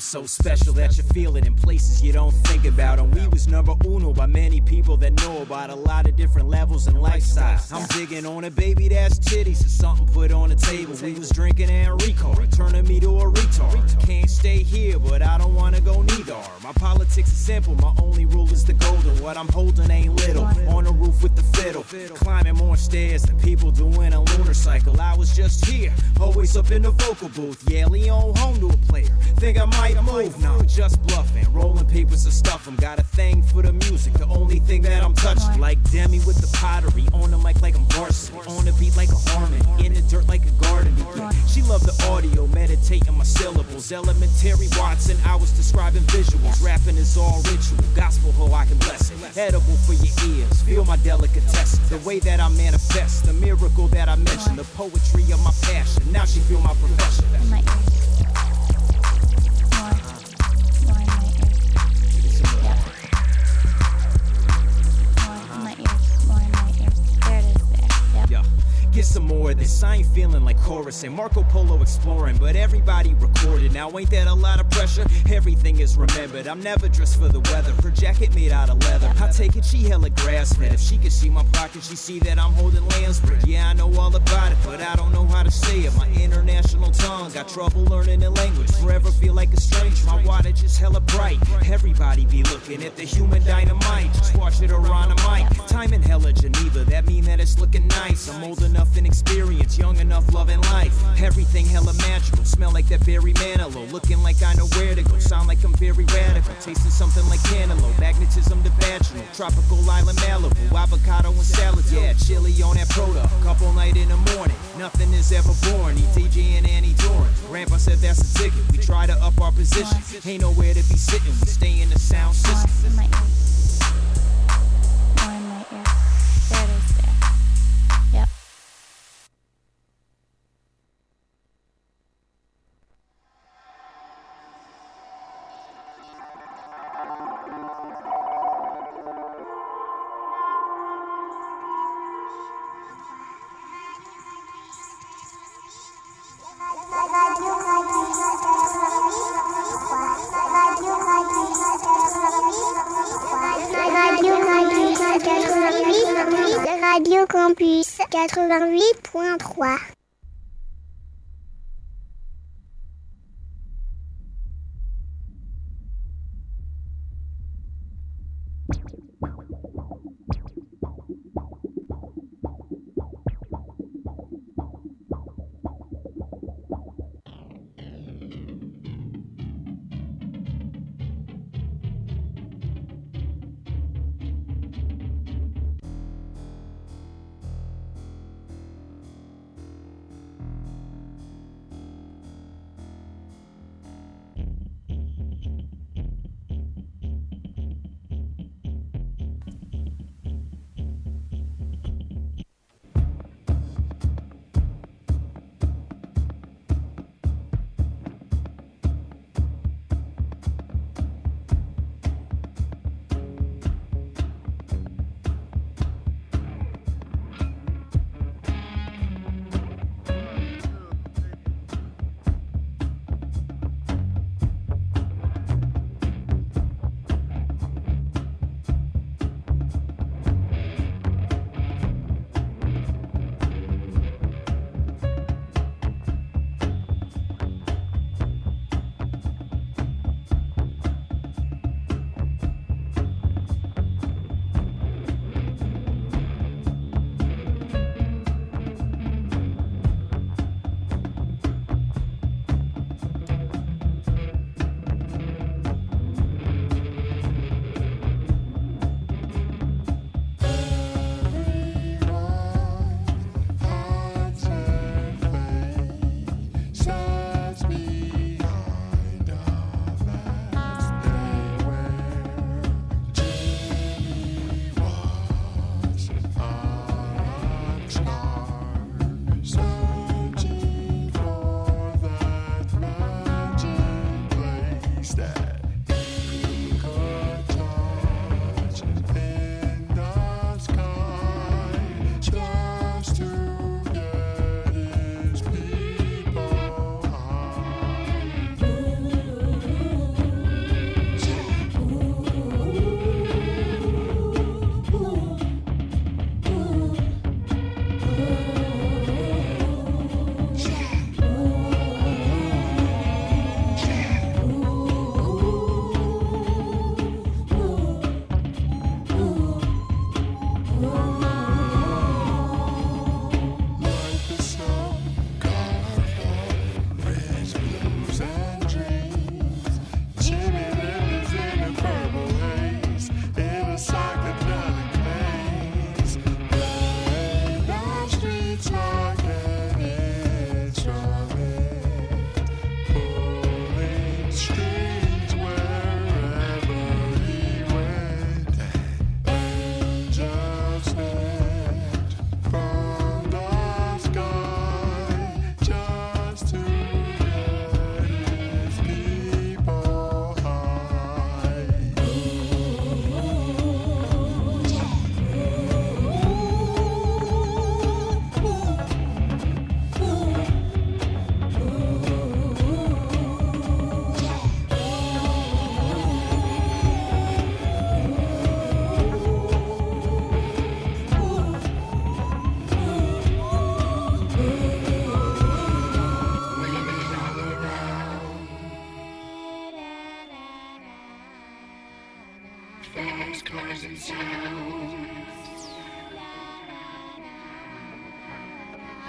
So special that you feel it in places you don't think about. And we was number uno by many people that know about a lot of different levels and lifestyles. I'm digging on a baby that's titties or something put on the table. We was drinking Enrico, turning me to a retard. Can't stay here, but I don't wanna go neither. My politics is simple, my only rule is the golden. What I'm holding ain't little. On the roof with the fiddle, climbing more stairs than people doing a lunar cycle. I was just here, always up in the vocal booth. Yeah, Leon home to a player. Think I might. Move now, just bluffing, rolling papers to stuff 'em. Got a thing for the music, the only thing that I'm touching. Like Demi with the pottery, on the mic like I'm varsity, on the beat like a harmon, in the dirt like a garden. She loved the audio, meditating my syllables. Elementary Watson, I was describing visuals. Rapping is all ritual, gospel ho, I can bless it. Edible for your ears, feel my delicatessen. The way that I manifest, the miracle that I mention, the poetry of my passion. Now she feel my profession. Get some more of this, I ain't feeling like chorus and Marco Polo exploring, but everybody recorded. Now ain't that a lot of pressure? Everything is remembered. I'm never dressed for the weather, her jacket made out of leather. I take it, she hella grass fed. If she could see my pocket, she see that I'm holding Lansbury. Yeah, I know all about it, but I don't know how to say it. My international tongue got trouble learning the language. Forever feel like a stranger, my water just hella bright. Everybody be looking at the human dynamite, just watch it around a mic. Time in hella Geneva, that mean that it's looking nice. I'm old enough and experience, young enough, loving life. Everything hella magical, smell like that Barry Manilow. Looking like I know where to go, sound like I'm very radical. Tasting something like cantaloupe, magnetism to vaginal. Tropical island Malibu, avocado and salad. Yeah, chili on that product, couple night in the morning. Nothing is ever boring, he D J and Annie Doran. Grandpa said that's a ticket, we try to up our position. Ain't nowhere to be sitting, we stay in the sound system. Radio Campus quatre-vingt-huit point trois.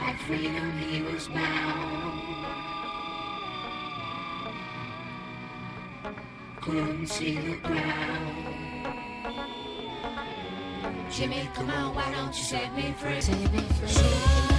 Our freedom heroes now couldn't see the ground. Jimmy, come on, why don't you set me free? Set me free.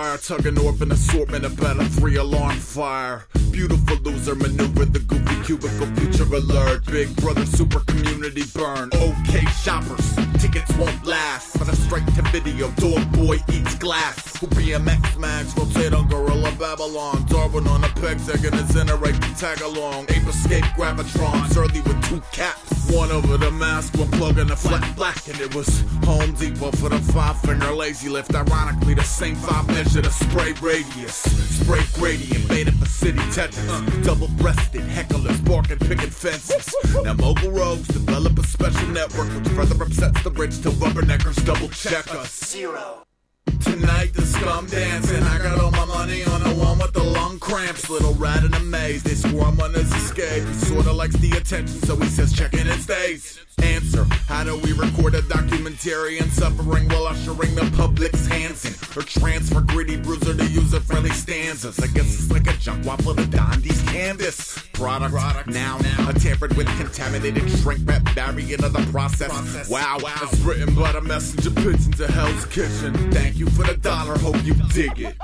wire, tugging off an assortment about a three-alarm fire. Beautiful loser maneuver, the goofy cubicle future alert. Big brother super community burn. Okay shoppers, tickets won't last, but a strike to video, dog boy eats glass. Who B M X Max, rotate on Gorilla Babylon. Darwin on a peg, they're gonna incinerate the tag along. Ape escape Gravitron, surly with two caps. One over the mask, one plug in a flat black. And it was Home Depot for the five finger lazy lift. Ironically the same five measure the spray radius. Spray gradient, made up the city Tetris. Uh, double-breasted, hecklers barking, picking fences. Now mobile rogues develop a special network which further upsets the rich till rubberneckers double-check us. Zero. Tonight the scum dancing, I got all my money on the one with the lung cramps. Little rat in a maze, they squirm on his escape. He sorta likes the attention, so he says check in and stays. Answer, how do we record a documentary and suffering while ushering the public's hands in? Or transfer gritty bruiser to user-friendly stanzas. I guess it's like a junk waffle to Dondi's canvas. Product, Product now, now, a tampered with contaminated shrink wrap barrier to the process. process. Wow, wow, it's written by the messenger pigeon to Hell's Kitchen. Thank you for the dollar, hope you dig it.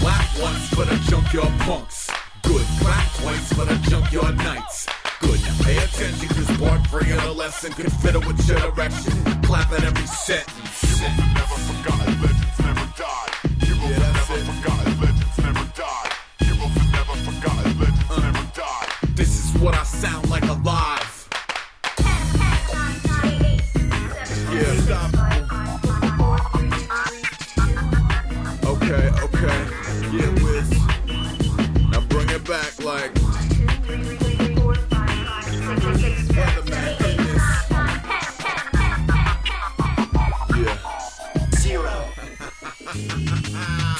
Clap once for the junkyard punks. Good, clap twice for the junkyard knights. Good, now pay attention, cause part three of the lesson could fit it with your direction. Clap at every sentence. You will be never forgotten, legends never die. You will yeah, be never it. forgotten, legends never die. You will be never forgotten, legends uh, never die. This is what I sound like alive. Yeah, stop. Okay, okay, yeah, Wiz. Now bring it back like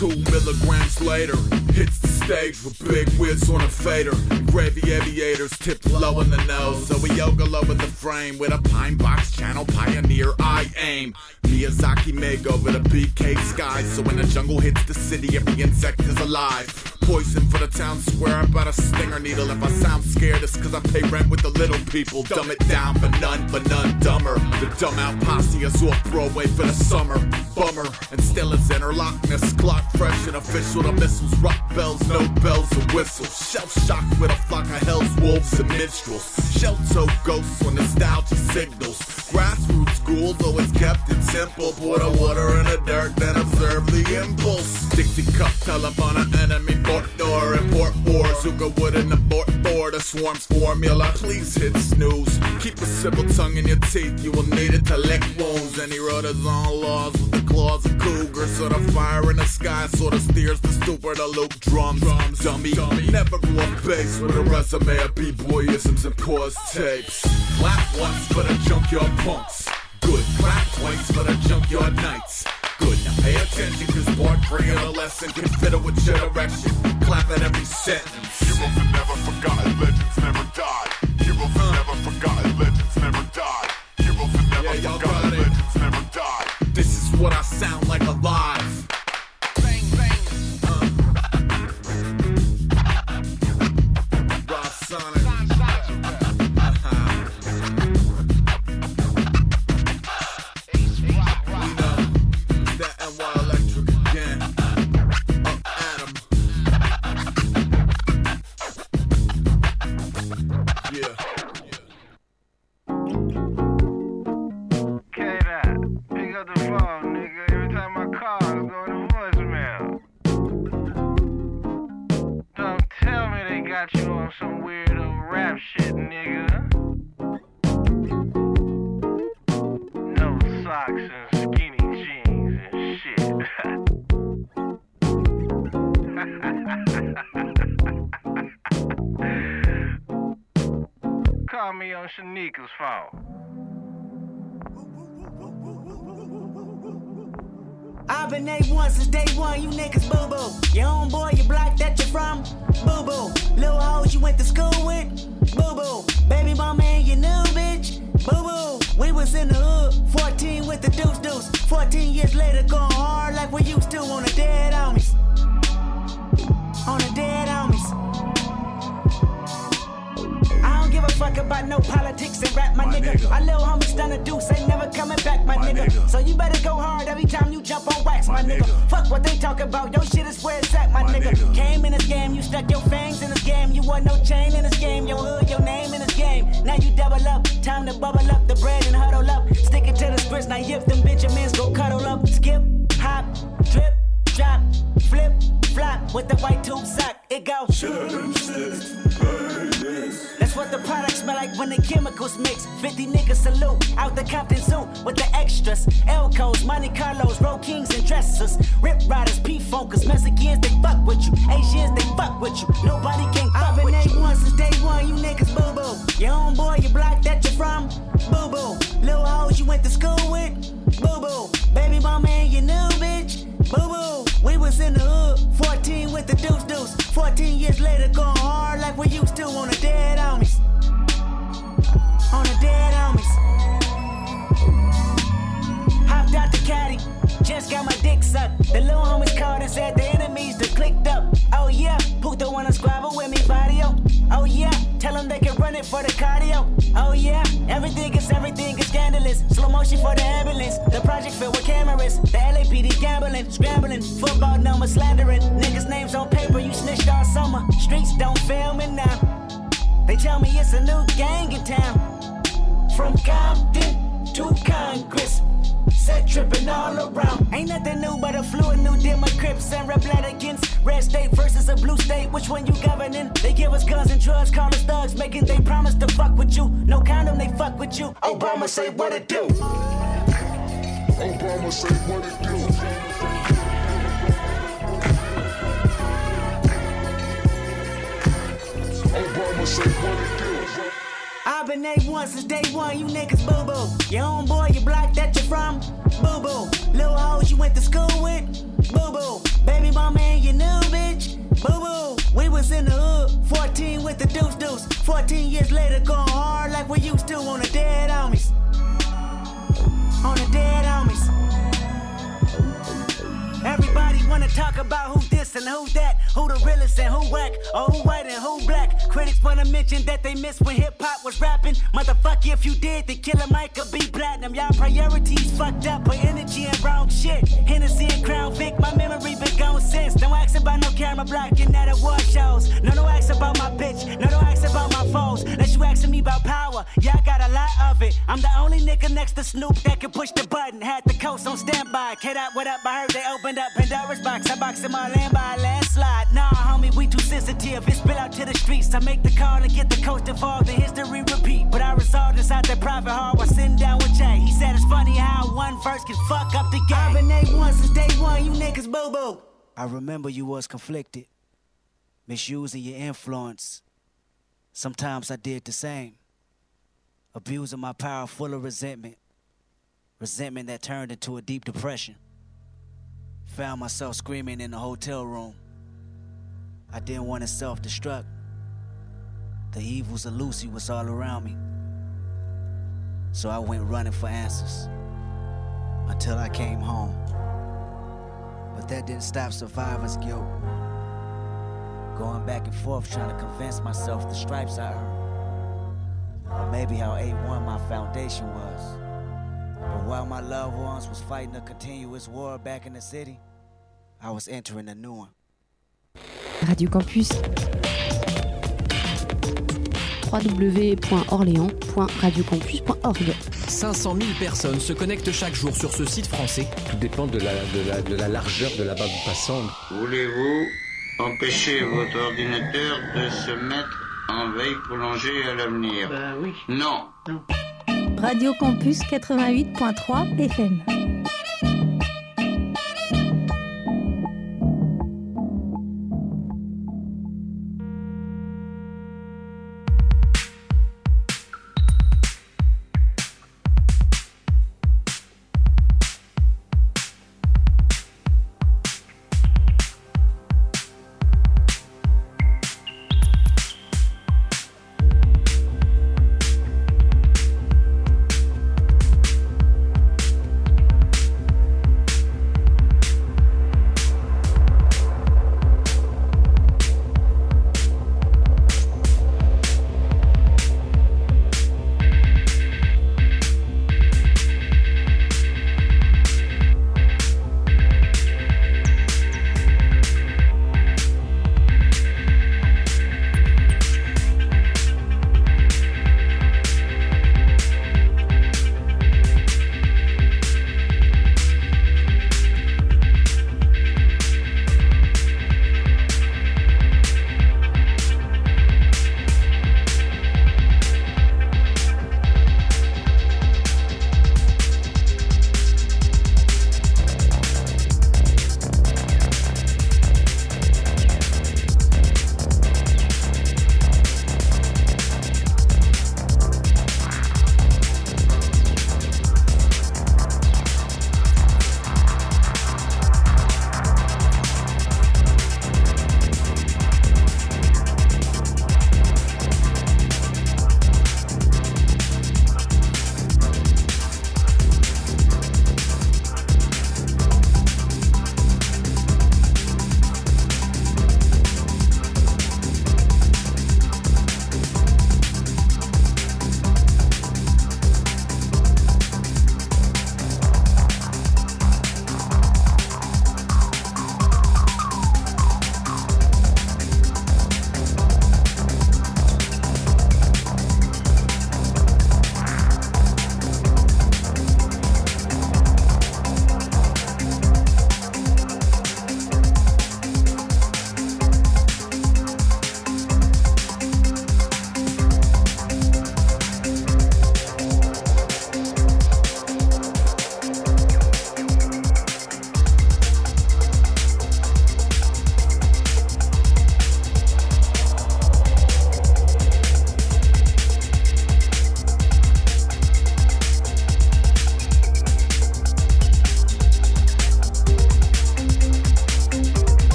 two milligrams later, hits the stage with big whips on a fader. Gravy aviators tipped low in the nose, so we yoga over the frame with a pine box channel pioneer. I aim Miyazaki make over the B K sky, so when the jungle hits the city, every insect is alive. Poison for the town square, I bought a stinger needle. If I sound scared, it's cause I pay rent with the little people. Dumb it down, but none, but none dumber. The dumb out posse is off Broadway for the summer. Bummer, and still it's interlockness. Clock fresh and official, the missiles rock bells, no bells or whistles. Shell shocked with a flock of hells, wolves and minstrels. Shell-toe ghosts on nostalgia signals. Grassroots school, though it's kept it simple. Pour the water in the dirt, then observe the impulse. Dixie cup, tell up on an enemy. Door, import wars, who go wood in the port for the swarm's formula. Please hit snooze. Keep a civil tongue in your teeth. You will need it to lick wounds. And he wrote his own laws with the claws of cougar. So the fire in the sky sort of steers the stupor to Luke drums. Drums, dummy, dummy. Never walk base with a resume of b-boyisms and pause tapes. Clap once for the junkyard punks. Good. Clap twice for the junkyard knights. Good. Now pay attention, cause part three of the lesson can fit it with your direction. Clap at every sentence. Heroes are never forgotten, legends never die. Heroes are never forgotten, legends never die. Heroes are never yeah, forgotten, legends never die. This is what I sound like alive. Bang, bang. Uh. Rob Sonic. You on some weirdo rap shit, nigga. No socks and skinny jeans and shit. Call me on Shanika's phone. I've been A one since day one, you niggas boo-boo. Your own boy, your block that you from, boo-boo. Little hoes you went to school with, boo-boo. Baby mama and your new bitch, boo-boo. We was in the hood, fourteen with the deuce-deuce. fourteen years later, going hard like we used to on the dead homies. On the dead homies. I don't give a fuck about no politics and rap, my, my nigga. nigga. My little homie stunner deuce ain't never coming back, my, my nigga. nigga. So you better go hard every time you jump on wax, my, my nigga. nigga. Fuck what they talk about, your shit is where it's at, my, my nigga. nigga. Came in this game, you stuck your fangs in this game. You want no chain in this game, your hood, your name in this game. Now you double up, time to bubble up the bread and huddle up. Stick it to the scripts, now yip them Benjamins, go cuddle up. Skip, hop, trip, drop, flip, flop with the white tube sock. It go. That's what the product smell like when the chemicals mix. fifty niggas salute out the Compton Zoo with the extras. Elcos, Monte Carlos, Road Kings and dressers. Rip riders, P-Funkers, Mexicans, they fuck with you. Asians, they fuck with you. Nobody can fuck with you. I've been A one since day one, you niggas boo-boo. Your own boy, your block that you're from, boo-boo. Little hoes you went to school with, boo-boo. Baby mama and your new bitch, boo-boo. We was in the hood, fourteen with the deuce-deuce. fourteen years later, going hard like we used to on the dead homies. On the dead homies. Hopped out the caddy, just got my dick sucked. The little homies called and said the enemies done clicked up. Oh yeah, Puto wanna squabble with me, Barrio. Oh yeah, tell them they can run it for the cardio. Oh yeah, everything is everything is scandalous. Slow motion for the ambulance. The project filled with cameras. The L A P D gambling, scrambling, football numbers slandering. Niggas names on paper, you snitched all summer. Streets don't fail me now. They tell me it's a new gang in town. From Compton to Congress. Set tripping all around. Ain't nothing new but a fluid new Democrats and Republicans. Red state versus a blue state, which one you governing? They give us guns and drugs, call us thugs, making they promise to fuck with you. No condom, they fuck with you. Obama say what it do. Obama say what it do. Obama say what it do. I've been A one since day one, you niggas boo-boo. Your own boy, your block that you're from, boo-boo. Little hoes you went to school with, boo-boo. Baby mama and your new bitch, boo-boo. We was in the hood, fourteen with the deuce-deuce. fourteen years later, going hard like we used to on the dead homies. On the dead homies. Everybody wanna talk about who this and who that. Who the realest and who whack, or who white and who black. Critics wanna mention that they missed when hip-hop was rapping. Motherfucker, if you did, the Killer Mike could be platinum. Y'all priorities fucked up with energy and wrong shit. Hennessy and Crown Vic, my memory been gone since. Don't ask about no camera blocking at award shows. No, don't ask about my bitch, no, don't ask about my foes. Unless you asking me about power, y'all got a lot of it. I'm the only nigga next to Snoop that can push the button. Had the coast on standby, kid out, what up, I heard they opened up Pandora's box. I boxed them all in by a landslide. Nah, homie, we too sensitive. It spill out to the streets. I make the call and get the coach involved. The history repeat. But I resolved inside that private heart while sitting down with Jay. He said it's funny how one verse can fuck up the game. I've been A one since day one, you niggas boo-boo. I remember you was conflicted, misusing your influence. Sometimes I did the same, abusing my power full of resentment. Resentment that turned into a deep depression. Found myself screaming in the hotel room. I didn't want to self-destruct. The evils of Lucy was all around me. So I went running for answers until I came home. But that didn't stop survivor's guilt. Going back and forth trying to convince myself the stripes I earned. Or maybe how A one my foundation was. But while my loved ones was fighting a continuous war back in the city, I was entering a new one. Radio Campus, w w w point orléans point radio campus point org. cinq cent mille personnes se connectent chaque jour sur ce site français. Tout dépend de la, de la, de la largeur de la bande passante. Voulez-vous empêcher votre ordinateur de se mettre en veille prolongée à l'avenir ? Ben oui. Non. non. Radio Campus quatre-vingt-huit virgule trois F M.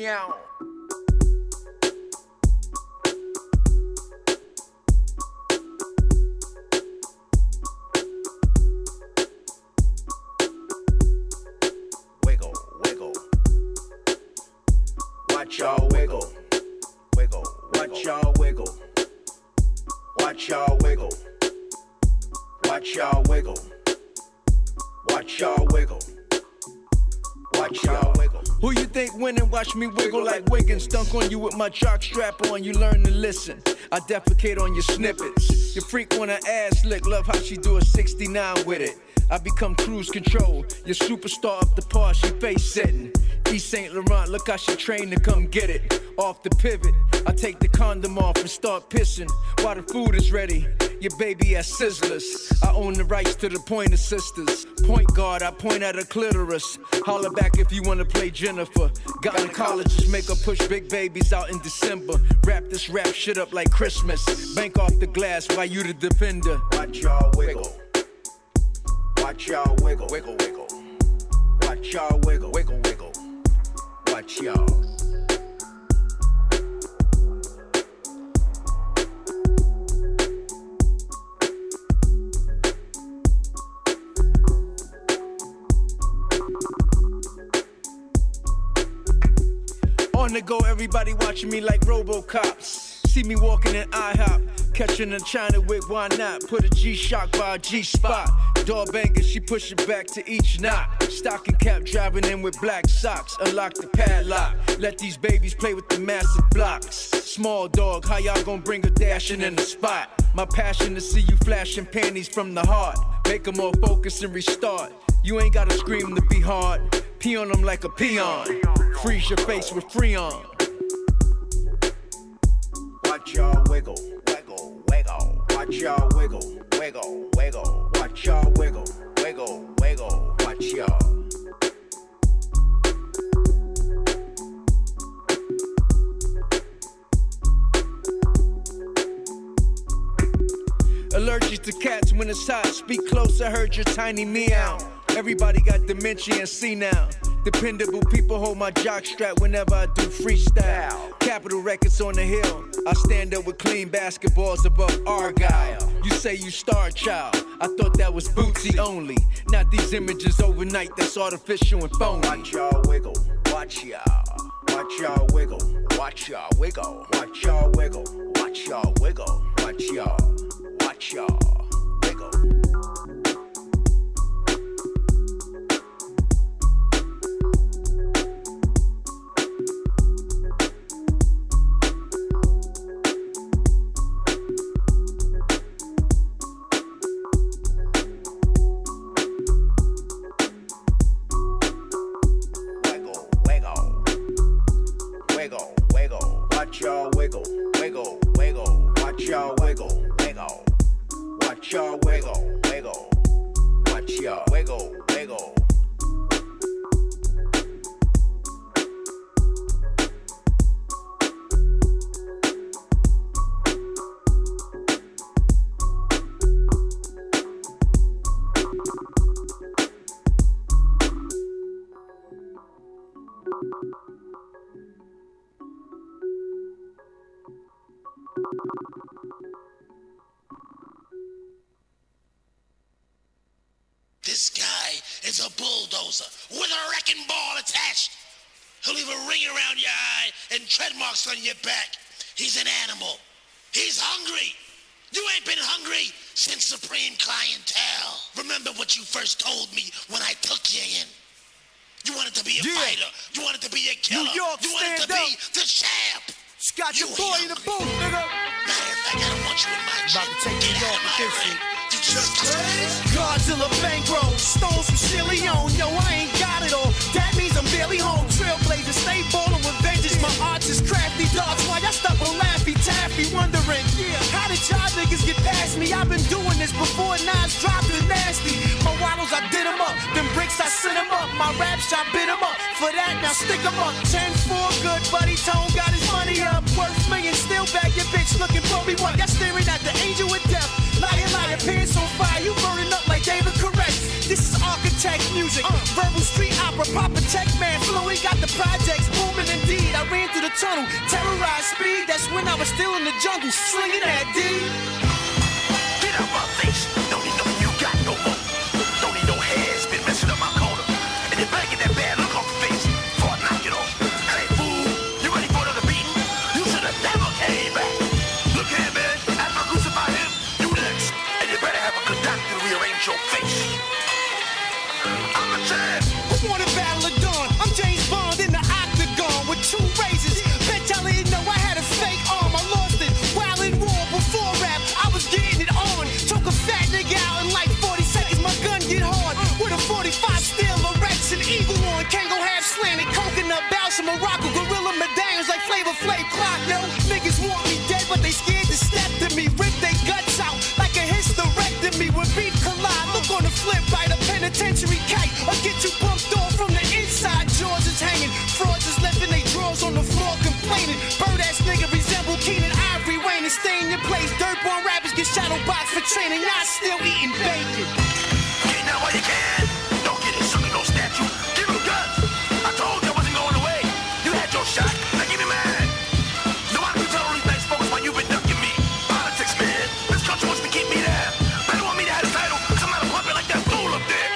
Meow. Wiggle, wiggle. Watch y'all wiggle. Wiggle, watch y'all wiggle. Watch y'all wiggle. Watch y'all wiggle. Watch y'all wiggle. Watch y'all wiggle. Who you think winning? Watch me wiggle like Wiggins. Dunk on you with my jock strap on. You learn to listen. I defecate on your snippets. Your freak on her ass lick. Love how she do a sixty-nine with it. I become cruise control. Your superstar up the par. She face sitting. East Saint Laurent. Look how she trained to come get it. Off the pivot. I take the condom off and start pissing. While the food is ready. Your baby at Sizzlers. I own the rights to the Pointer Sisters. Point guard, I point at a clitoris. Holler back if you wanna play Jennifer. Gynecologists make her push big babies out in December. Wrap this rap shit up like Christmas. Bank off the glass while you the defender. Watch y'all wiggle. Watch y'all wiggle, wiggle, wiggle. Watch y'all wiggle, wiggle, wiggle. Watch y'all. On the go, everybody watching me like Robocops. See me walking in I hop, catching a China wig, why not? Put a G-Shock by a G-Spot. Door banger, she push it back to each knot. Stocking cap, driving in with black socks. Unlock the padlock. Let these babies play with the massive blocks. Small dog, how y'all gonna bring a dashing in the spot? My passion to see you flashing panties from the heart. Make them all focus and restart. You ain't gotta scream to be hard. Pee on them like a peon. Freeze your face with Freon. Watch y'all wiggle, wiggle, wiggle. Watch y'all wiggle, wiggle, wiggle. Watch y'all wiggle, wiggle, wiggle. Watch y'all. Allergic to cats when it's hot. Speak close, I heard your tiny meow. Everybody got dementia and senile. Dependable people hold my jock strap whenever I do freestyle. Capitol Records on the hill. I stand up with clean basketballs above Argyle. You say you star child. I thought that was Bootsy only. Not these images overnight that's artificial and phony. Watch y'all wiggle. Watch y'all. Watch y'all wiggle. Watch y'all wiggle. Watch y'all wiggle. Watch y'all wiggle. Watch y'all. Watch y'all wiggle. Watch y'all wiggle, wiggle, wiggle. Watch y'all wiggle, wiggle. Watch y'all wiggle, wiggle. Watch y'all wiggle, wiggle. This guy is a bulldozer with a wrecking ball attached. He'll leave a ring around your eye and tread marks on your back. He's an animal. He's hungry. You ain't been hungry since Supreme Clientele. Remember what you first told me when I took you in. You wanted to be a yeah. fighter. You wanted to be a killer. New York, you wanted to up. be the champ. Just got your you boy hungry. in the booth, nigga. Matter of fact, I don't want you in my gym. About to take Get out of my ring. You just Godzilla bankroll, stole some chili on. Yo, I ain't got it all. That means I'm barely home. Trailblazer, stay ballin' with vengeance. My arts is crafty dogs. Why y'all stuck on Laffy Taffy? Wondering, yeah, how did y'all niggas get past me? I've been doing this before Nas dropped the nasty. My waddles, I did them up. Them bricks, I sent them up. My raps, I bit them up. For that, now stick them up. ten four, good buddy. Tone got his money up. Worth million, still back your bitch. Looking for me, what? Y'all staring at the angel with death. Lying, lying, pants on fire. You burning up like David Correct. This is architect music. Uh. Verbal street opera, Papa Tech Man. Fluent got the projects booming indeed. I came through the tunnel, terrorized speed. That's when I was still in the jungle, slinging that D. Get out my face, don't need no you got no more. Don't need no hands, been messing up my corner. And then back in that bad look off your face, before I knock it off. Hey fool, you ready for another beating? You should have never came back. Look here man, after I crucify him, you next. And you better have a good doctor to rearrange your face. I'm a chance. Who won the battle of dawn? I'm James Bond in the octagon with two razors. Bet y'all didn't know I had a fake arm. I lost it while in war before rap. I was getting it on. Took a fat nigga out in like forty seconds. My gun get hard with a forty-five steel, Lorex and eagle on. Kango half slanted, coconut bounce in Morocco. Gorilla medallions like Flavor Flav clock. Yo, niggas want me dead, but they scared to step to me. Rip their guts out like a hysterectomy when beef collide. Look on the flip right up. Penitentiary kite, or get you bumped off from the inside. Jaws is hanging, frauds is left in they drawers on the floor complaining. Bird ass nigga resemble Keenan Ivory Wayne and stay in your place. Dirtborn rappers get shadow boxed for training. Y'all still eating bacon. Get out while you can. Don't get it, sucker, don't statue. Give him guns. I told you I wasn't going away. You had your shot. Now give me mine. No, I can tell all these nice folks why you've been ducking me. Politics, man. This country wants to keep me down. They don't want me to have a title. Cause I'm not a puppet like that fool up there.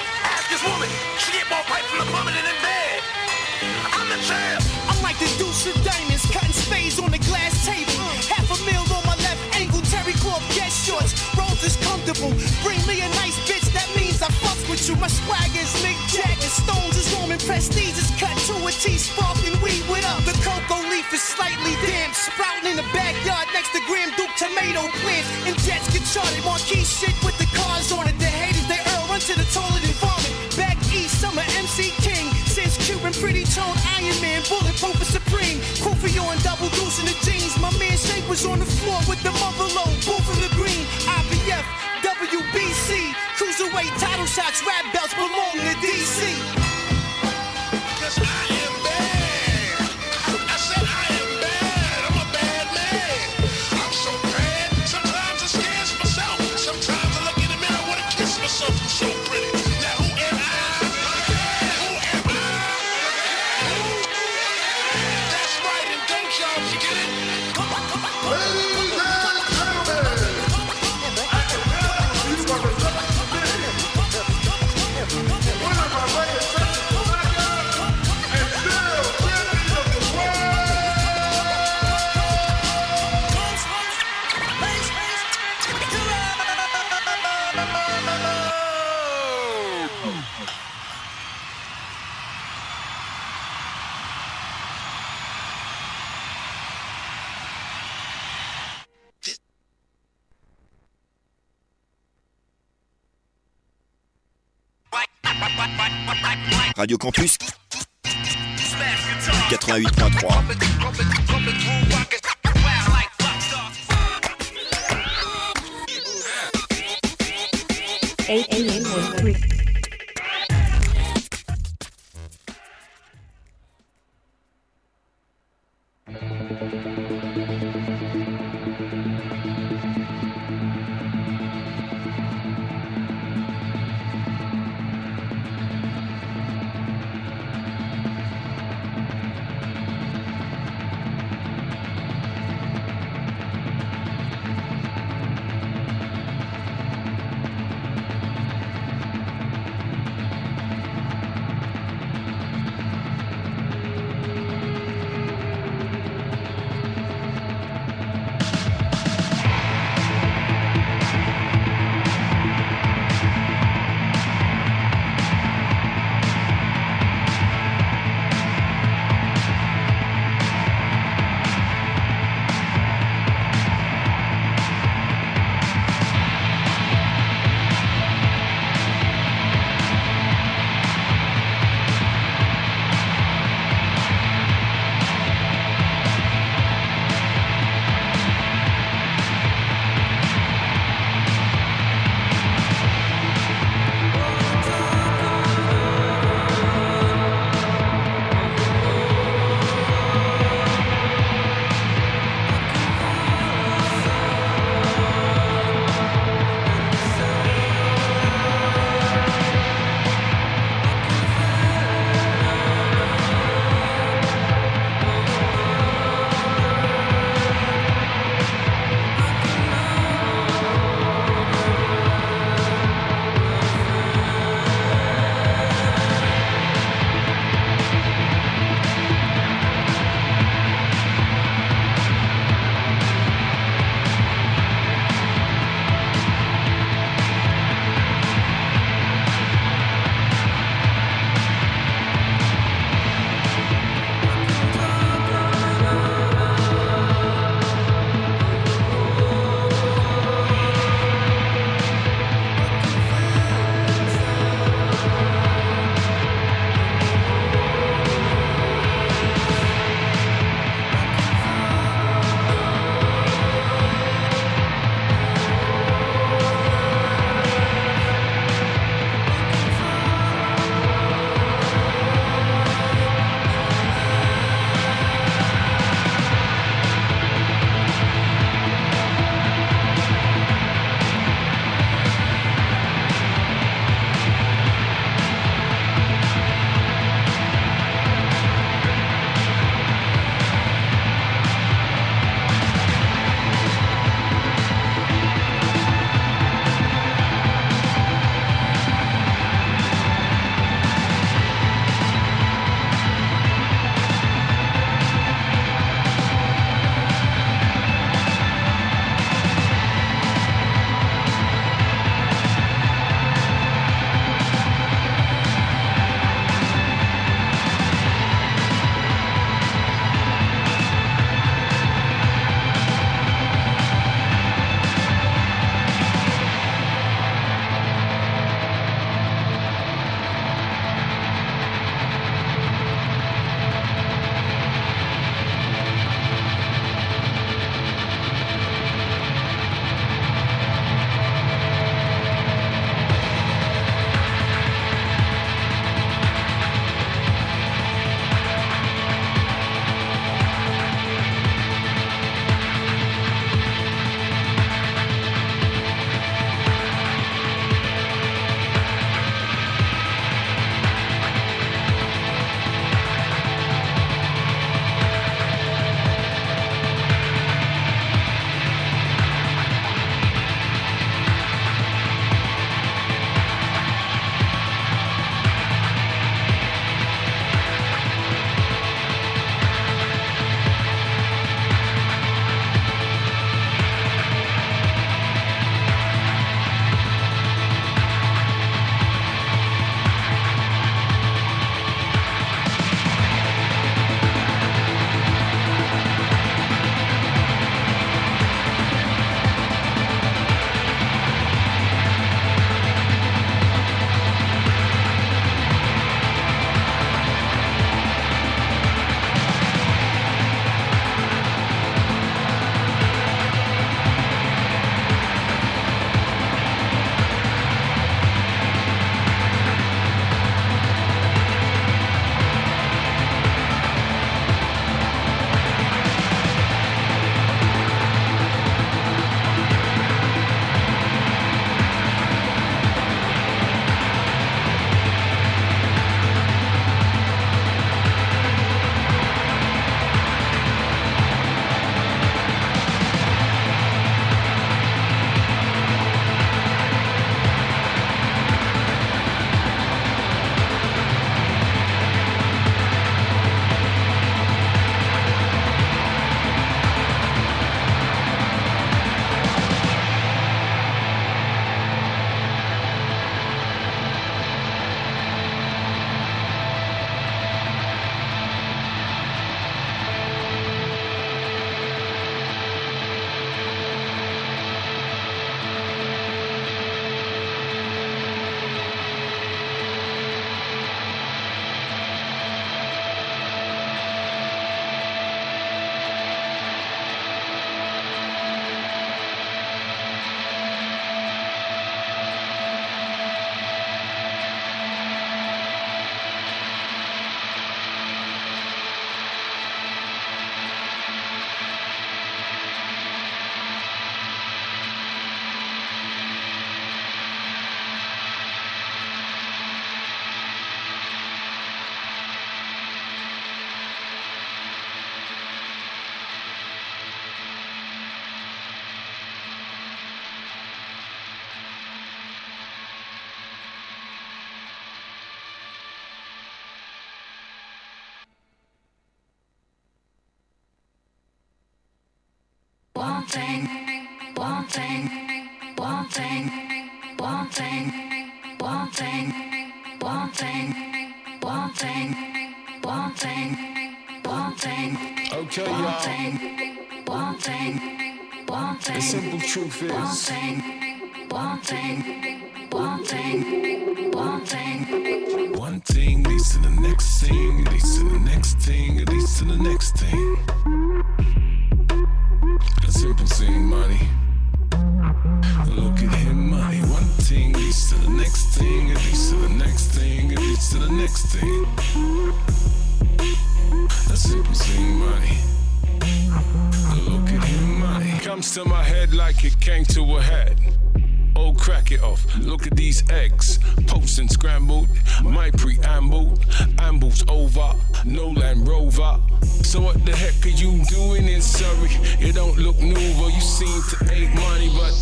Woman, she get more pipe from the woman than in bed. I'm the champ. I'm like the deuce of diamonds, cutting spades on the glass table. Half a meal on my left angle, terry cloth, get shorts. Rolls is comfortable. Bring me a nice bitch, that means I fuck with you. My swag is Mick Jagger, stones is Roman, prestige is cut to a T, sparking weed with up. The cocoa leaf is slightly damp, sprouting in the backyard next to Graham Duke tomato plants. And jets get charted, marquee shit with the cars on it. The haters, they earn, run to the toilet and vomit. Back east, I'm an M C King. Since Cuban, pretty tone, Iron Man, bulletproof and supreme. Kofi on double deuce in the jeans. My man Shake was on the floor with the mother load. Bull from the green, I B F, W B C. Cruiserweight title shots, rap belts belong to D C. Cause I am bad. I said I am bad. I'm a bad man. I'm so bad. Sometimes I scares myself. Sometimes I look in the mirror, I want to kiss myself. I'm so pretty. Radio Campus quatre-vingt-huit point trois. Okay, y'all. The simple truth is one thing, one thing, one thing. One thing leads to the next thing, leads to the next thing, leads to the next thing. A simple thing, money. Look at him, money. One thing leads to the next thing, leads to the next thing, leads to the next thing. A simple thing, money. Look at him, money. Comes to my head like it came to a head. Oh, crack it off. Look at these eggs. Poached and scrambled. My preamble. Amble's over. No Land Rover. So what the heck are you doing in Surrey? You don't look noble. You seem to hate money, but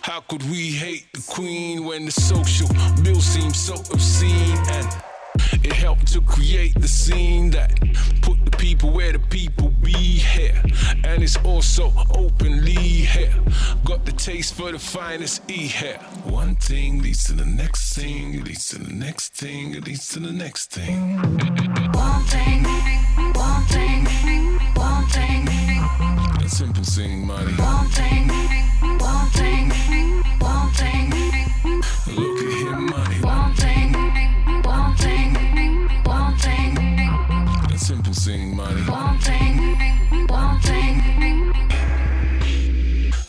how could we hate the Queen when the social bill seems so obscene? And it helped to create the scene that put the people where the people be here. And it's also openly here. Got the taste for the finest E here. One thing leads to the next thing, leads to the next thing, leads to the next thing. One thing, one thing, one thing. A simple thing, money. One thing, one thing, one thing. Look at him, money. One thing, one thing. One thing, a simple thing, money. One thing, one thing.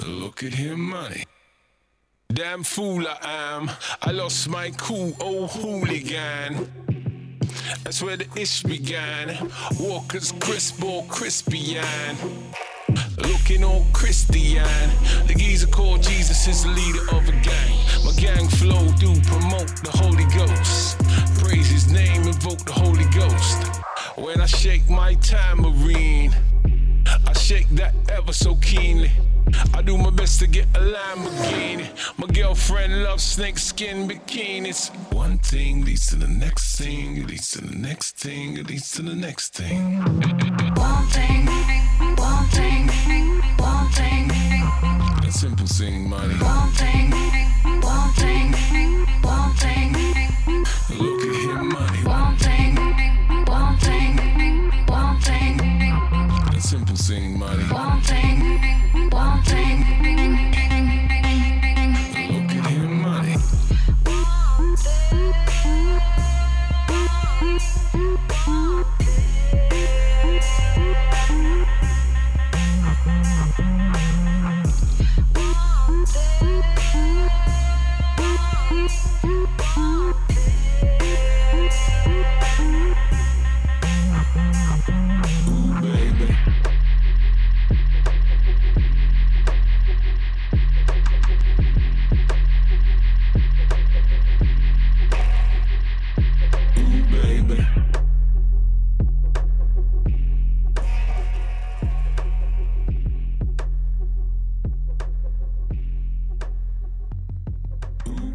Look at him, money. Damn fool I am. I lost my cool, old hooligan. That's where the ish began. Walkers crisp or crispian. Looking all Christian. The geezer called Jesus is the leader of a gang. My gang flow do promote the Holy Ghost. Praise his name, invoke the Holy Ghost. When I shake my tambourine, I shake that ever so keenly. I do my best to get a Lamborghini. My girlfriend loves snakeskin bikinis. One thing leads to the next thing, leads to the next thing, leads to the next thing. One thing, one thing, one thing. A simple thing, money. One thing, one thing, one thing. Look at him, money. One thing, one thing, one thing. A simple thing, money. One thing. One thing, look at him, money. One thing. Ooh,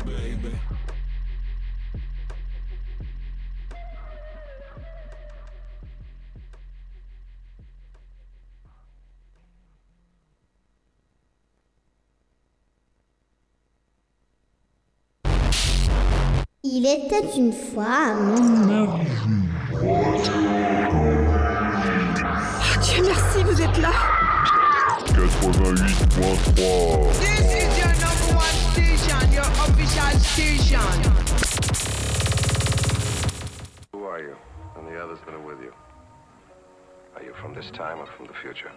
baby. Il était une fois mon avis. Oh Dieu merci, vous êtes là. eighty-eight point three. This is your number one station, your official station. Who are you? And the others that are with you? Are you from this time or from the future?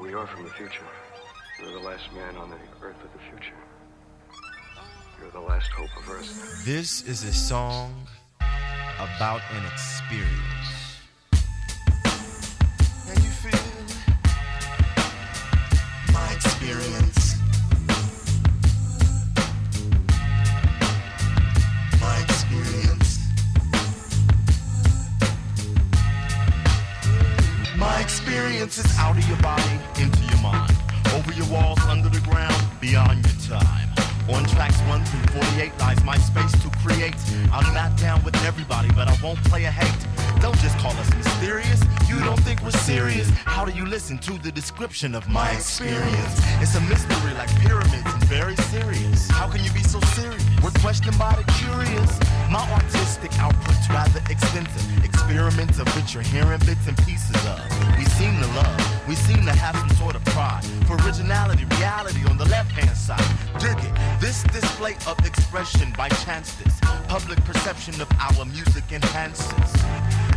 We are from the future. You're the last man on the earth of the future. You're the last hope of Earth. This is a song about an experience. Can you feel my experience? My experience. My experience is out of your body, into your mind, over your walls, under the ground, beyond your time. On tracks one through forty-eight lies my space to create. I'll bat down with everybody, but I won't play a hate. Don't just call us mysterious. You don't think we're serious. How do you listen to the description of my experience? It's a mystery like pyramids and very serious. How can you be so serious? We're questioned by the curious. My artistic output's rather extensive. Experiments of which you're hearing bits and pieces of. We seem to love. We seem to have some sort of pride. For originality, reality on the left-hand side. Dig it. This display of expression by chance this. Public perception of our music enhances.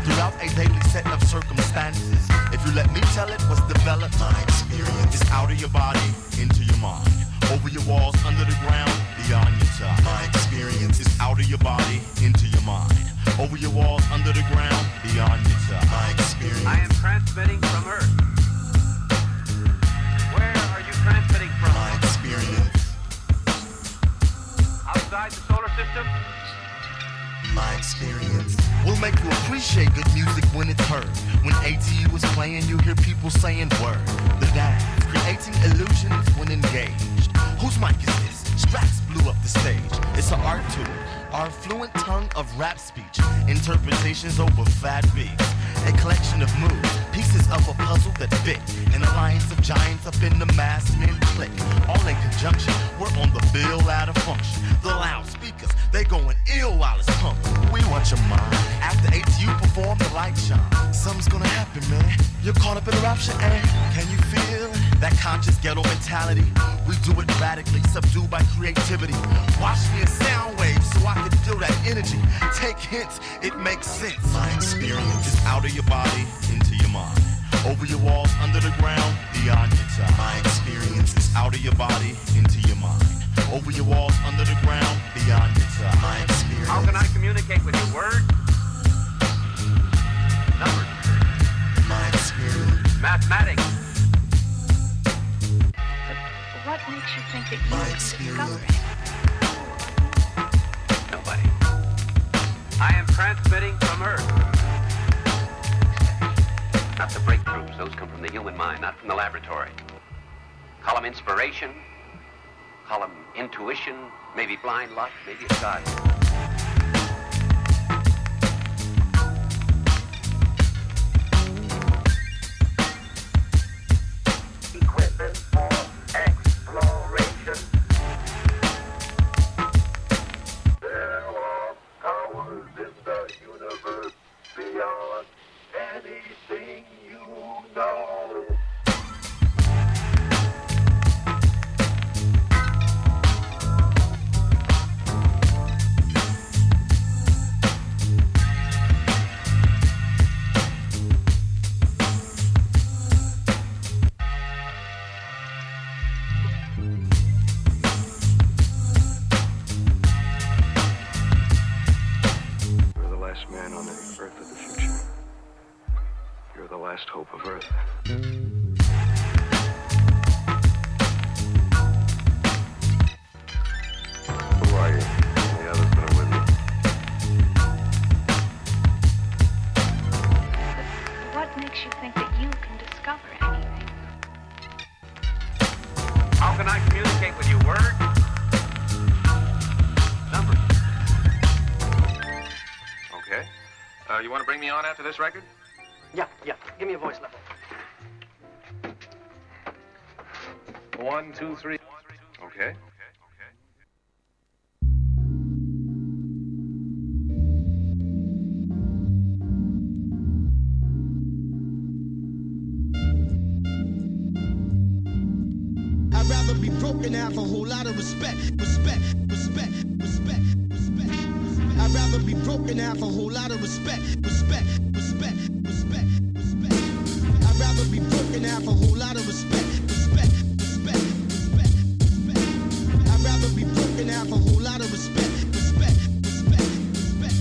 Throughout a daily set of circumstances. If you let me tell it, what's developed? My experience is out of your body, into your mind. Over your walls, under the ground, beyond your time. My experience is out of your body, into your mind. Over your walls, under the ground, beyond your time. My experience. I am transmitting from Earth. Where are you transmitting from? My experience. Outside the solar system? My experience will make you appreciate good music when it's heard. When A T U is playing, you hear people saying word. The dance, creating illusions when engaged. Whose mic is this? Straps blew up the stage. It's an art tool, our fluent tongue of rap speech. Interpretations over fat beats. A collection of moves, pieces of a puzzle that fit. An alliance of giants up in the mass men click. All in conjunction, we're on the bill out of function. The loudspeakers, they going ill while it's pumping. We want your mind. After A T U perform, the light shine. Something's gonna happen, man. You're caught up in a rapture, and can you feel it? That conscious ghetto mentality. We do it radically, subdued by creativity. Watch me a sound wave so I can feel that energy. Take hints, it makes sense. My experience is out of your body, into your mind. Over your walls, under the ground, beyond your time. My experience is out of your body, into your mind. Over your walls, under the ground, beyond your time. My experience. How can I communicate with your word? Numbers. My experience. Mathematics. But what makes you think that you My experience. Discovery? Nobody. I am transmitting from Earth. Not the breakthroughs, those come from the human mind, not from the laboratory. Call them inspiration, call them intuition, maybe blind luck, maybe it's God. Equipment for exploration. There are powers in the universe beyond anything you know. You're the last man on the earth of the future. You're the last hope of Earth. Who are you? The others that are with me. What makes you think that you can discover anything? How can I communicate with your word? Numbers. Okay. Uh, you want to bring me on after this record? Yeah, yeah. Give me a voice level. One, two, three. Okay. I'd rather be broke and have a whole lot of respect. Respect, respect, respect, respect. I'd rather be broke and have a whole lot of respect. Respect, respect. And have a whole lot of respect, respect, respect, respect, respect. I'd rather be broke and have a whole lot of respect, respect, respect, respect,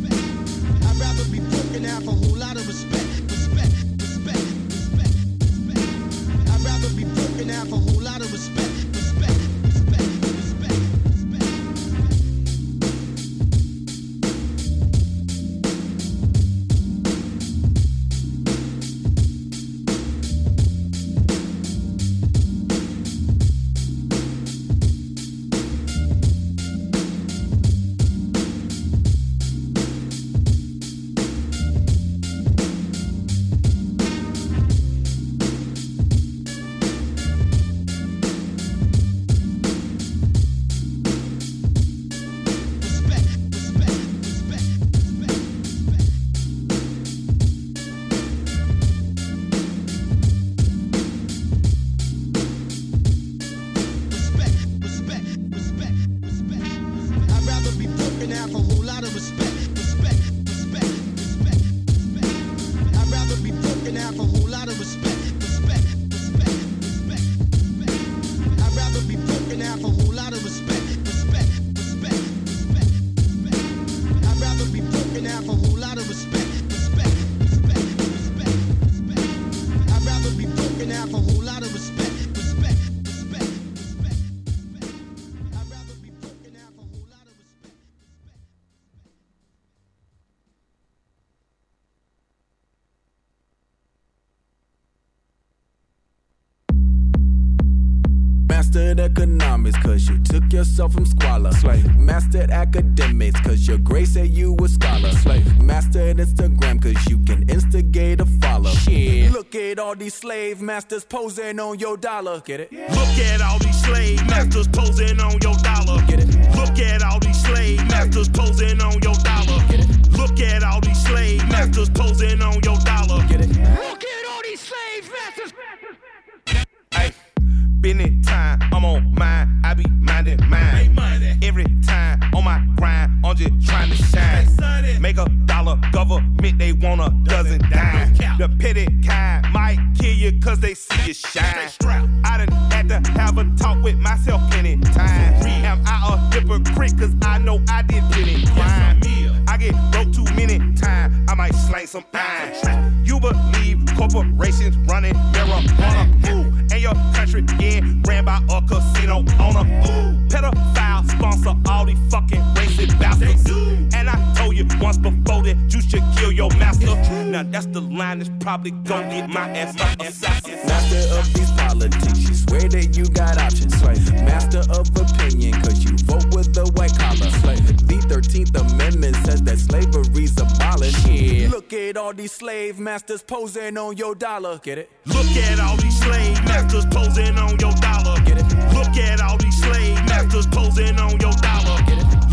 respect. I'd rather be broke and have a whole lot of respect, respect, respect, respect, respect. I'd rather be broke and have a whole lot of respect, respect, respect, respect, respect. can have a whole lot of respect. Respect, respect, respect, respect. I'd rather be broke than have a whole lot of respect. Respect, respect, respect, respect. I'd rather be broke than have a whole lot of respect. Respect, respect, respect, respect. I'd rather be broke than have a whole lot of respect. Respect, respect, respect, respect. I'd rather be broke than have a whole lot of respect. Mastered economics, cause you took yourself from squalor. Slave. Mastered academics, cause your grace said you a scholar. Slave. Mastered Instagram, cause you can instigate a follow. Shit. Look at all these slave masters posing on your dollar. Get it? Yeah. Look at all these slave masters posing on your dollar. Get it? Look at all these slave masters posing on your dollar. Get it? Look at all these slave masters posing on your dollar. Get it? Yeah. Look at all these slave masters. Been it time, I'm on mine, I be minding mine. Every time on my grind, I'm just trying to shine. Make a dollar, government, they want a dozen dime. The petty kind might kill you cause they see you shine. I done had to have a talk with myself many times. Am I a hypocrite cause I know I did plenty crime. I get broke too many times, I might slang some pines. You believe corporations running marijuana. Ooh. And your country getting ran by a casino owner. Ooh, pedophile sponsor all these fucking racist bastards. And I told you once before that you should kill your master. Now that's the line that's probably gonna leave my ass up assassin. Master of these politics, you swear that you got options. Right? Master of opinion, cause you vote with the white collar. Right? The thirteenth Amendment says that slavery's abolished. Yeah. Look at all these slave masters posing on your dollar. Get it? Look at all these slave masters. Masters posing on your dollar. Look at all these slave masters posing on your dollar.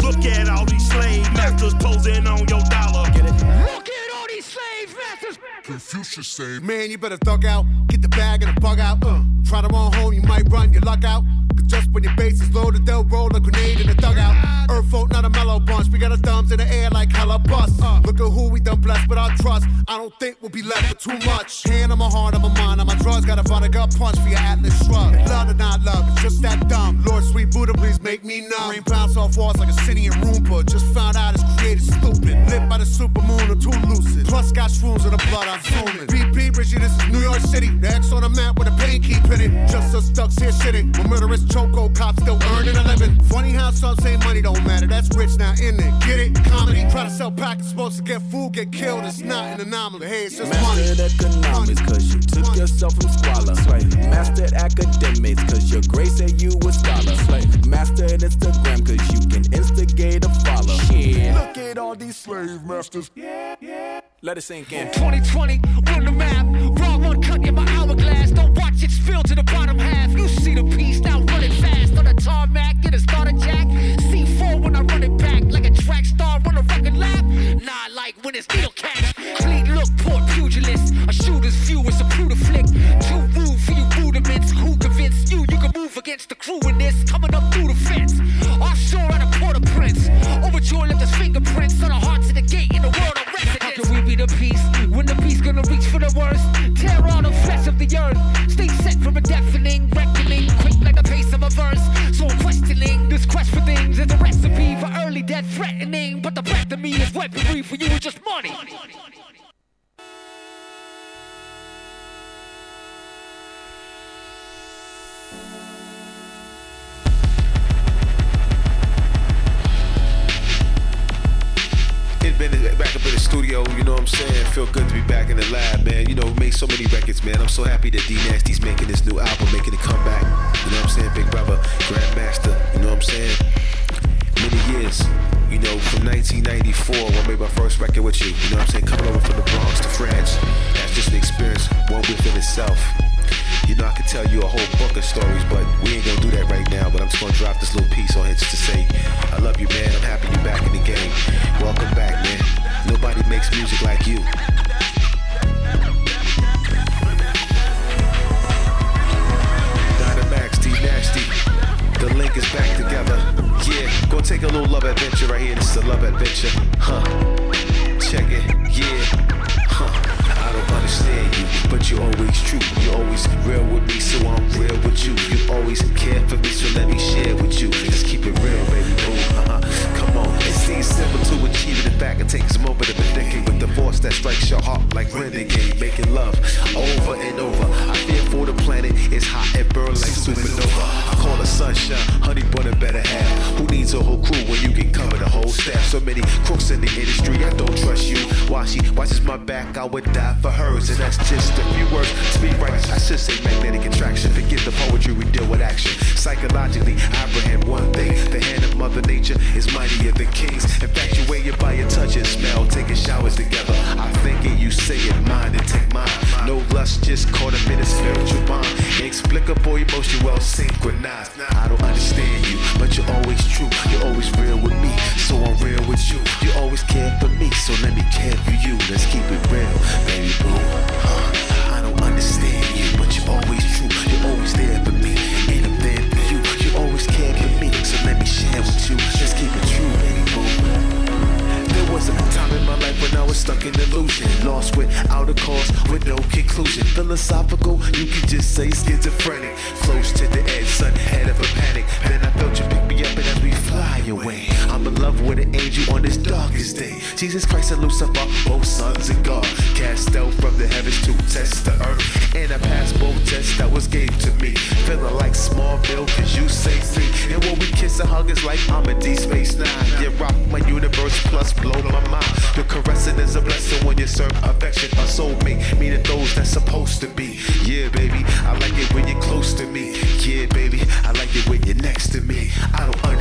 Look at all these slave masters posing on your dollar. Look at all these slave masters. Confucius say, man, you better thug out. Get the bag and the bug out. Uh, try to run home, you might run your luck out. Cause just when your base is loaded, they'll roll a grenade in the dugout. Earth folk, not a mellow bunch. We got our thumbs in the air like hella bust. Uh, look at who we done blessed with our trust. I don't think we'll be left with too much. Hand on my heart, on my mind, on my drugs. Got a vodka punch for your Atlas shrug. Love or not love, it's just that dumb. Lord, sweet Buddha, please make me numb. Rain pounds off walls like a city in Roomba. Just found out it's created stupid. Lit by the supermoon or too lucid. Plus got shrooms in the blood, I'm zooming. B P, Richie, this is New York City. The X on the map with a pain keep hitting. Just us ducks here shitting. We're murderous choco cops still earning a living. Funny how some say money don't matter. That's rich now, in it. Get it? Comedy. Try to sell packets. Supposed to get food, get killed. It's not an anomaly. Hey, it's just money. Mastered economics, cause you took yourself from squalor. Mastered academics, cause your grace said you a scholar. Mastered Instagram, cause you can instigate a follow. Yeah. Look at all these slave masters. Yeah, yeah. Let it sink in. twenty twenty, on the map. Raw one cut in my hourglass. Don't watch it spill to the bottom half. You see the piece, now run it fast. On a tarmac, get a starter jack. C four when I run it back. Like a track star on a record lap. Nah, like when it's needle catch. Clean look, poor pugilist. A shooter's view is a brutal flick. Too rude for you rudiments. Who convinced you you can move against the crew in this? Coming up through the fence. Offshore out of Port-au-Prince. Overture left his fingerprints on the hearts of the gate in the world of residence. How can we be the peace when the beast gonna reach for the worst? Tear all the flesh of the earth. Stay set from a deafening reckoning, quick like the pace of a verse. So I'm questioning this quest for things is a recipe for early death threatening. But the breath of me is weaponry. For you it's just money. money, money, money. Been back up in the studio, you know what I'm saying? Feel good to be back in the lab, man. You know, we made so many records, man. I'm so happy that D Nasty's making this new album, making a comeback. You know what I'm saying? Big brother, Grandmaster, you know what I'm saying? Many years, you know, from nineteen ninety-four, when I made my first record with you, you know what I'm saying? Coming over from the Bronx to France, that's just an experience, one within itself. You know, I could tell you a whole book of stories, but we ain't gonna do that right now. But I'm just gonna drop this little piece on here just to say, I love you, man. I'm happy you're back in the game. Welcome back, man. Nobody makes music like you. Dynamax, D Nasty. The link is back together. Yeah, go take a little love adventure right here. This is a love adventure. Huh. Check it. Yeah. Huh. I don't understand you, but you're always true. You're always real with me, so I'm real with you. You always care for me, so let me share with you. Just keep it real, baby, boo. Uh-uh. Come on, it seems simple to achieve it in fact. It takes a moment of a decade with the force that strikes your heart like renegade. Making love over and over. I fear for the planet, it's hot and burn like supernova. I call the sunshine, honey bun and better half. Who needs a whole crew when you can cover the whole staff? So many crooks in the industry, I don't trust you. Why she watches my back, I would die for hers, and that's just a few words. Speak right, I should say magnetic attraction. Forget the poetry, we deal with action. Psychologically, I apprehend one thing. The hand of Mother Nature is mightier than kings. Infatuated by your touch and smell, taking showers together. I think it, you say it, mind and take mine. No lust, just caught up in a spiritual bond. Inexplicable emotion, well synchronized. I don't understand you, but you're always true. You're always real with me, so I'm real with you. You always care for me, so let me care for you. Let's keep it real, baby. I don't understand you, but you're always true. You're always there for me, and I'm there for you. You always care for me, so let me share with you. Just keep it true, baby boo. There was a time in my life when I was stuck in illusion, lost without a cause, with no conclusion. Philosophical, you could just say schizophrenic. Close to the edge, sun, head of a panic. Then I felt you pick me up and as we fly away, I'm in love with an angel on this darkest day. Jesus Christ and Lucifer, both sons of God, cast out from the heavens to test the earth. And I passed both tests that was gave to me, feeling like Smallville, cause you say three. And when we kiss and hug, it's like I'm a D Space Nine. You rock my universe, plus blow my mind. The caressing is a blessing when you serve affection, a soulmate, meaning those that's supposed to be. Yeah, baby, I like it when you're close to me. Yeah, baby, I like it when you're next to me. I don't understand.